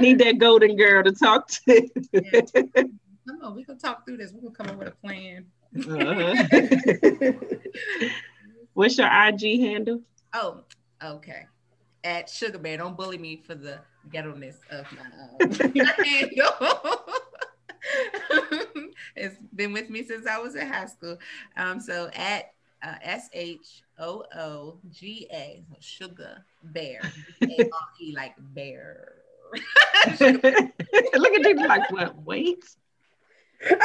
need that golden girl to talk to. Yeah. Come on, we can talk through this. We can come up with a plan. What's your IG handle? Oh, okay. At Sugar Bear. Don't bully me for the ghetto-ness of my handle. It's been with me since I was in high school. So at SHOOGA, Sugar Bear, A-R-E, like bear. Look at you like, what? Wait.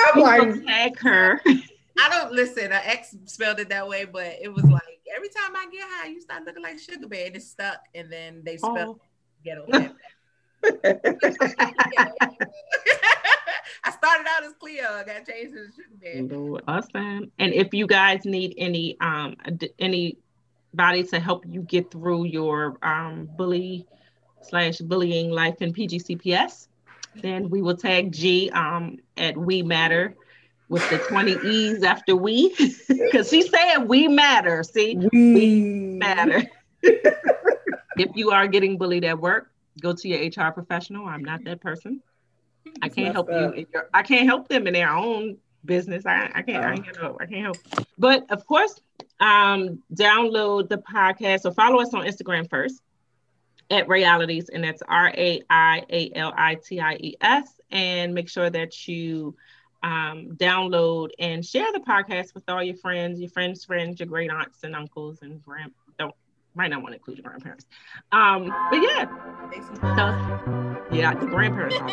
I'm like, tag her. I don't listen. An ex spelled it that way, but it was like every time I get high, you start looking like Sugar Bear, and it's stuck, and then they spell ghetto. I started out as Cleo. I got changed to Sugar Bear. Awesome. And if you guys need anybody to help you get through your bullying life in PGCPS, then we will tag G at We Matter with the 20 E's after we, because she said we matter. See, we matter. If you are getting bullied at work, go to your HR professional. I'm not that person. I can't help you. I can't help them in their own business. I can't help. But of course, download the podcast or follow us on Instagram first at Realities, and that's RAIALITIES. And make sure that you download and share the podcast with all your friends' friends, your great aunts and uncles and might not want to include your grandparents. But yeah. Yeah, the grandparents are.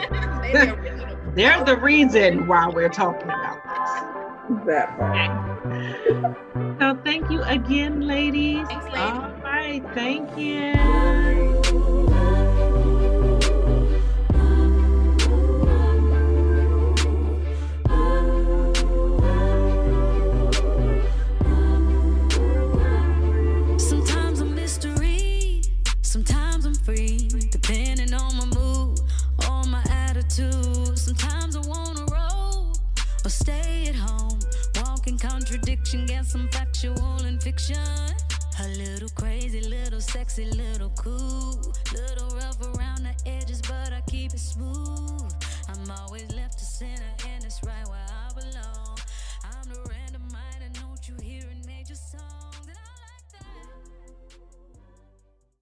They're the reason why we're talking about this. That part. Okay. So thank you again, ladies. Thanks, ladies. All right. Thank you. stay at home. Walking contradiction, got some factual and fiction. A little crazy, little sexy, little cool. Little rough around the edges, but I keep it smooth.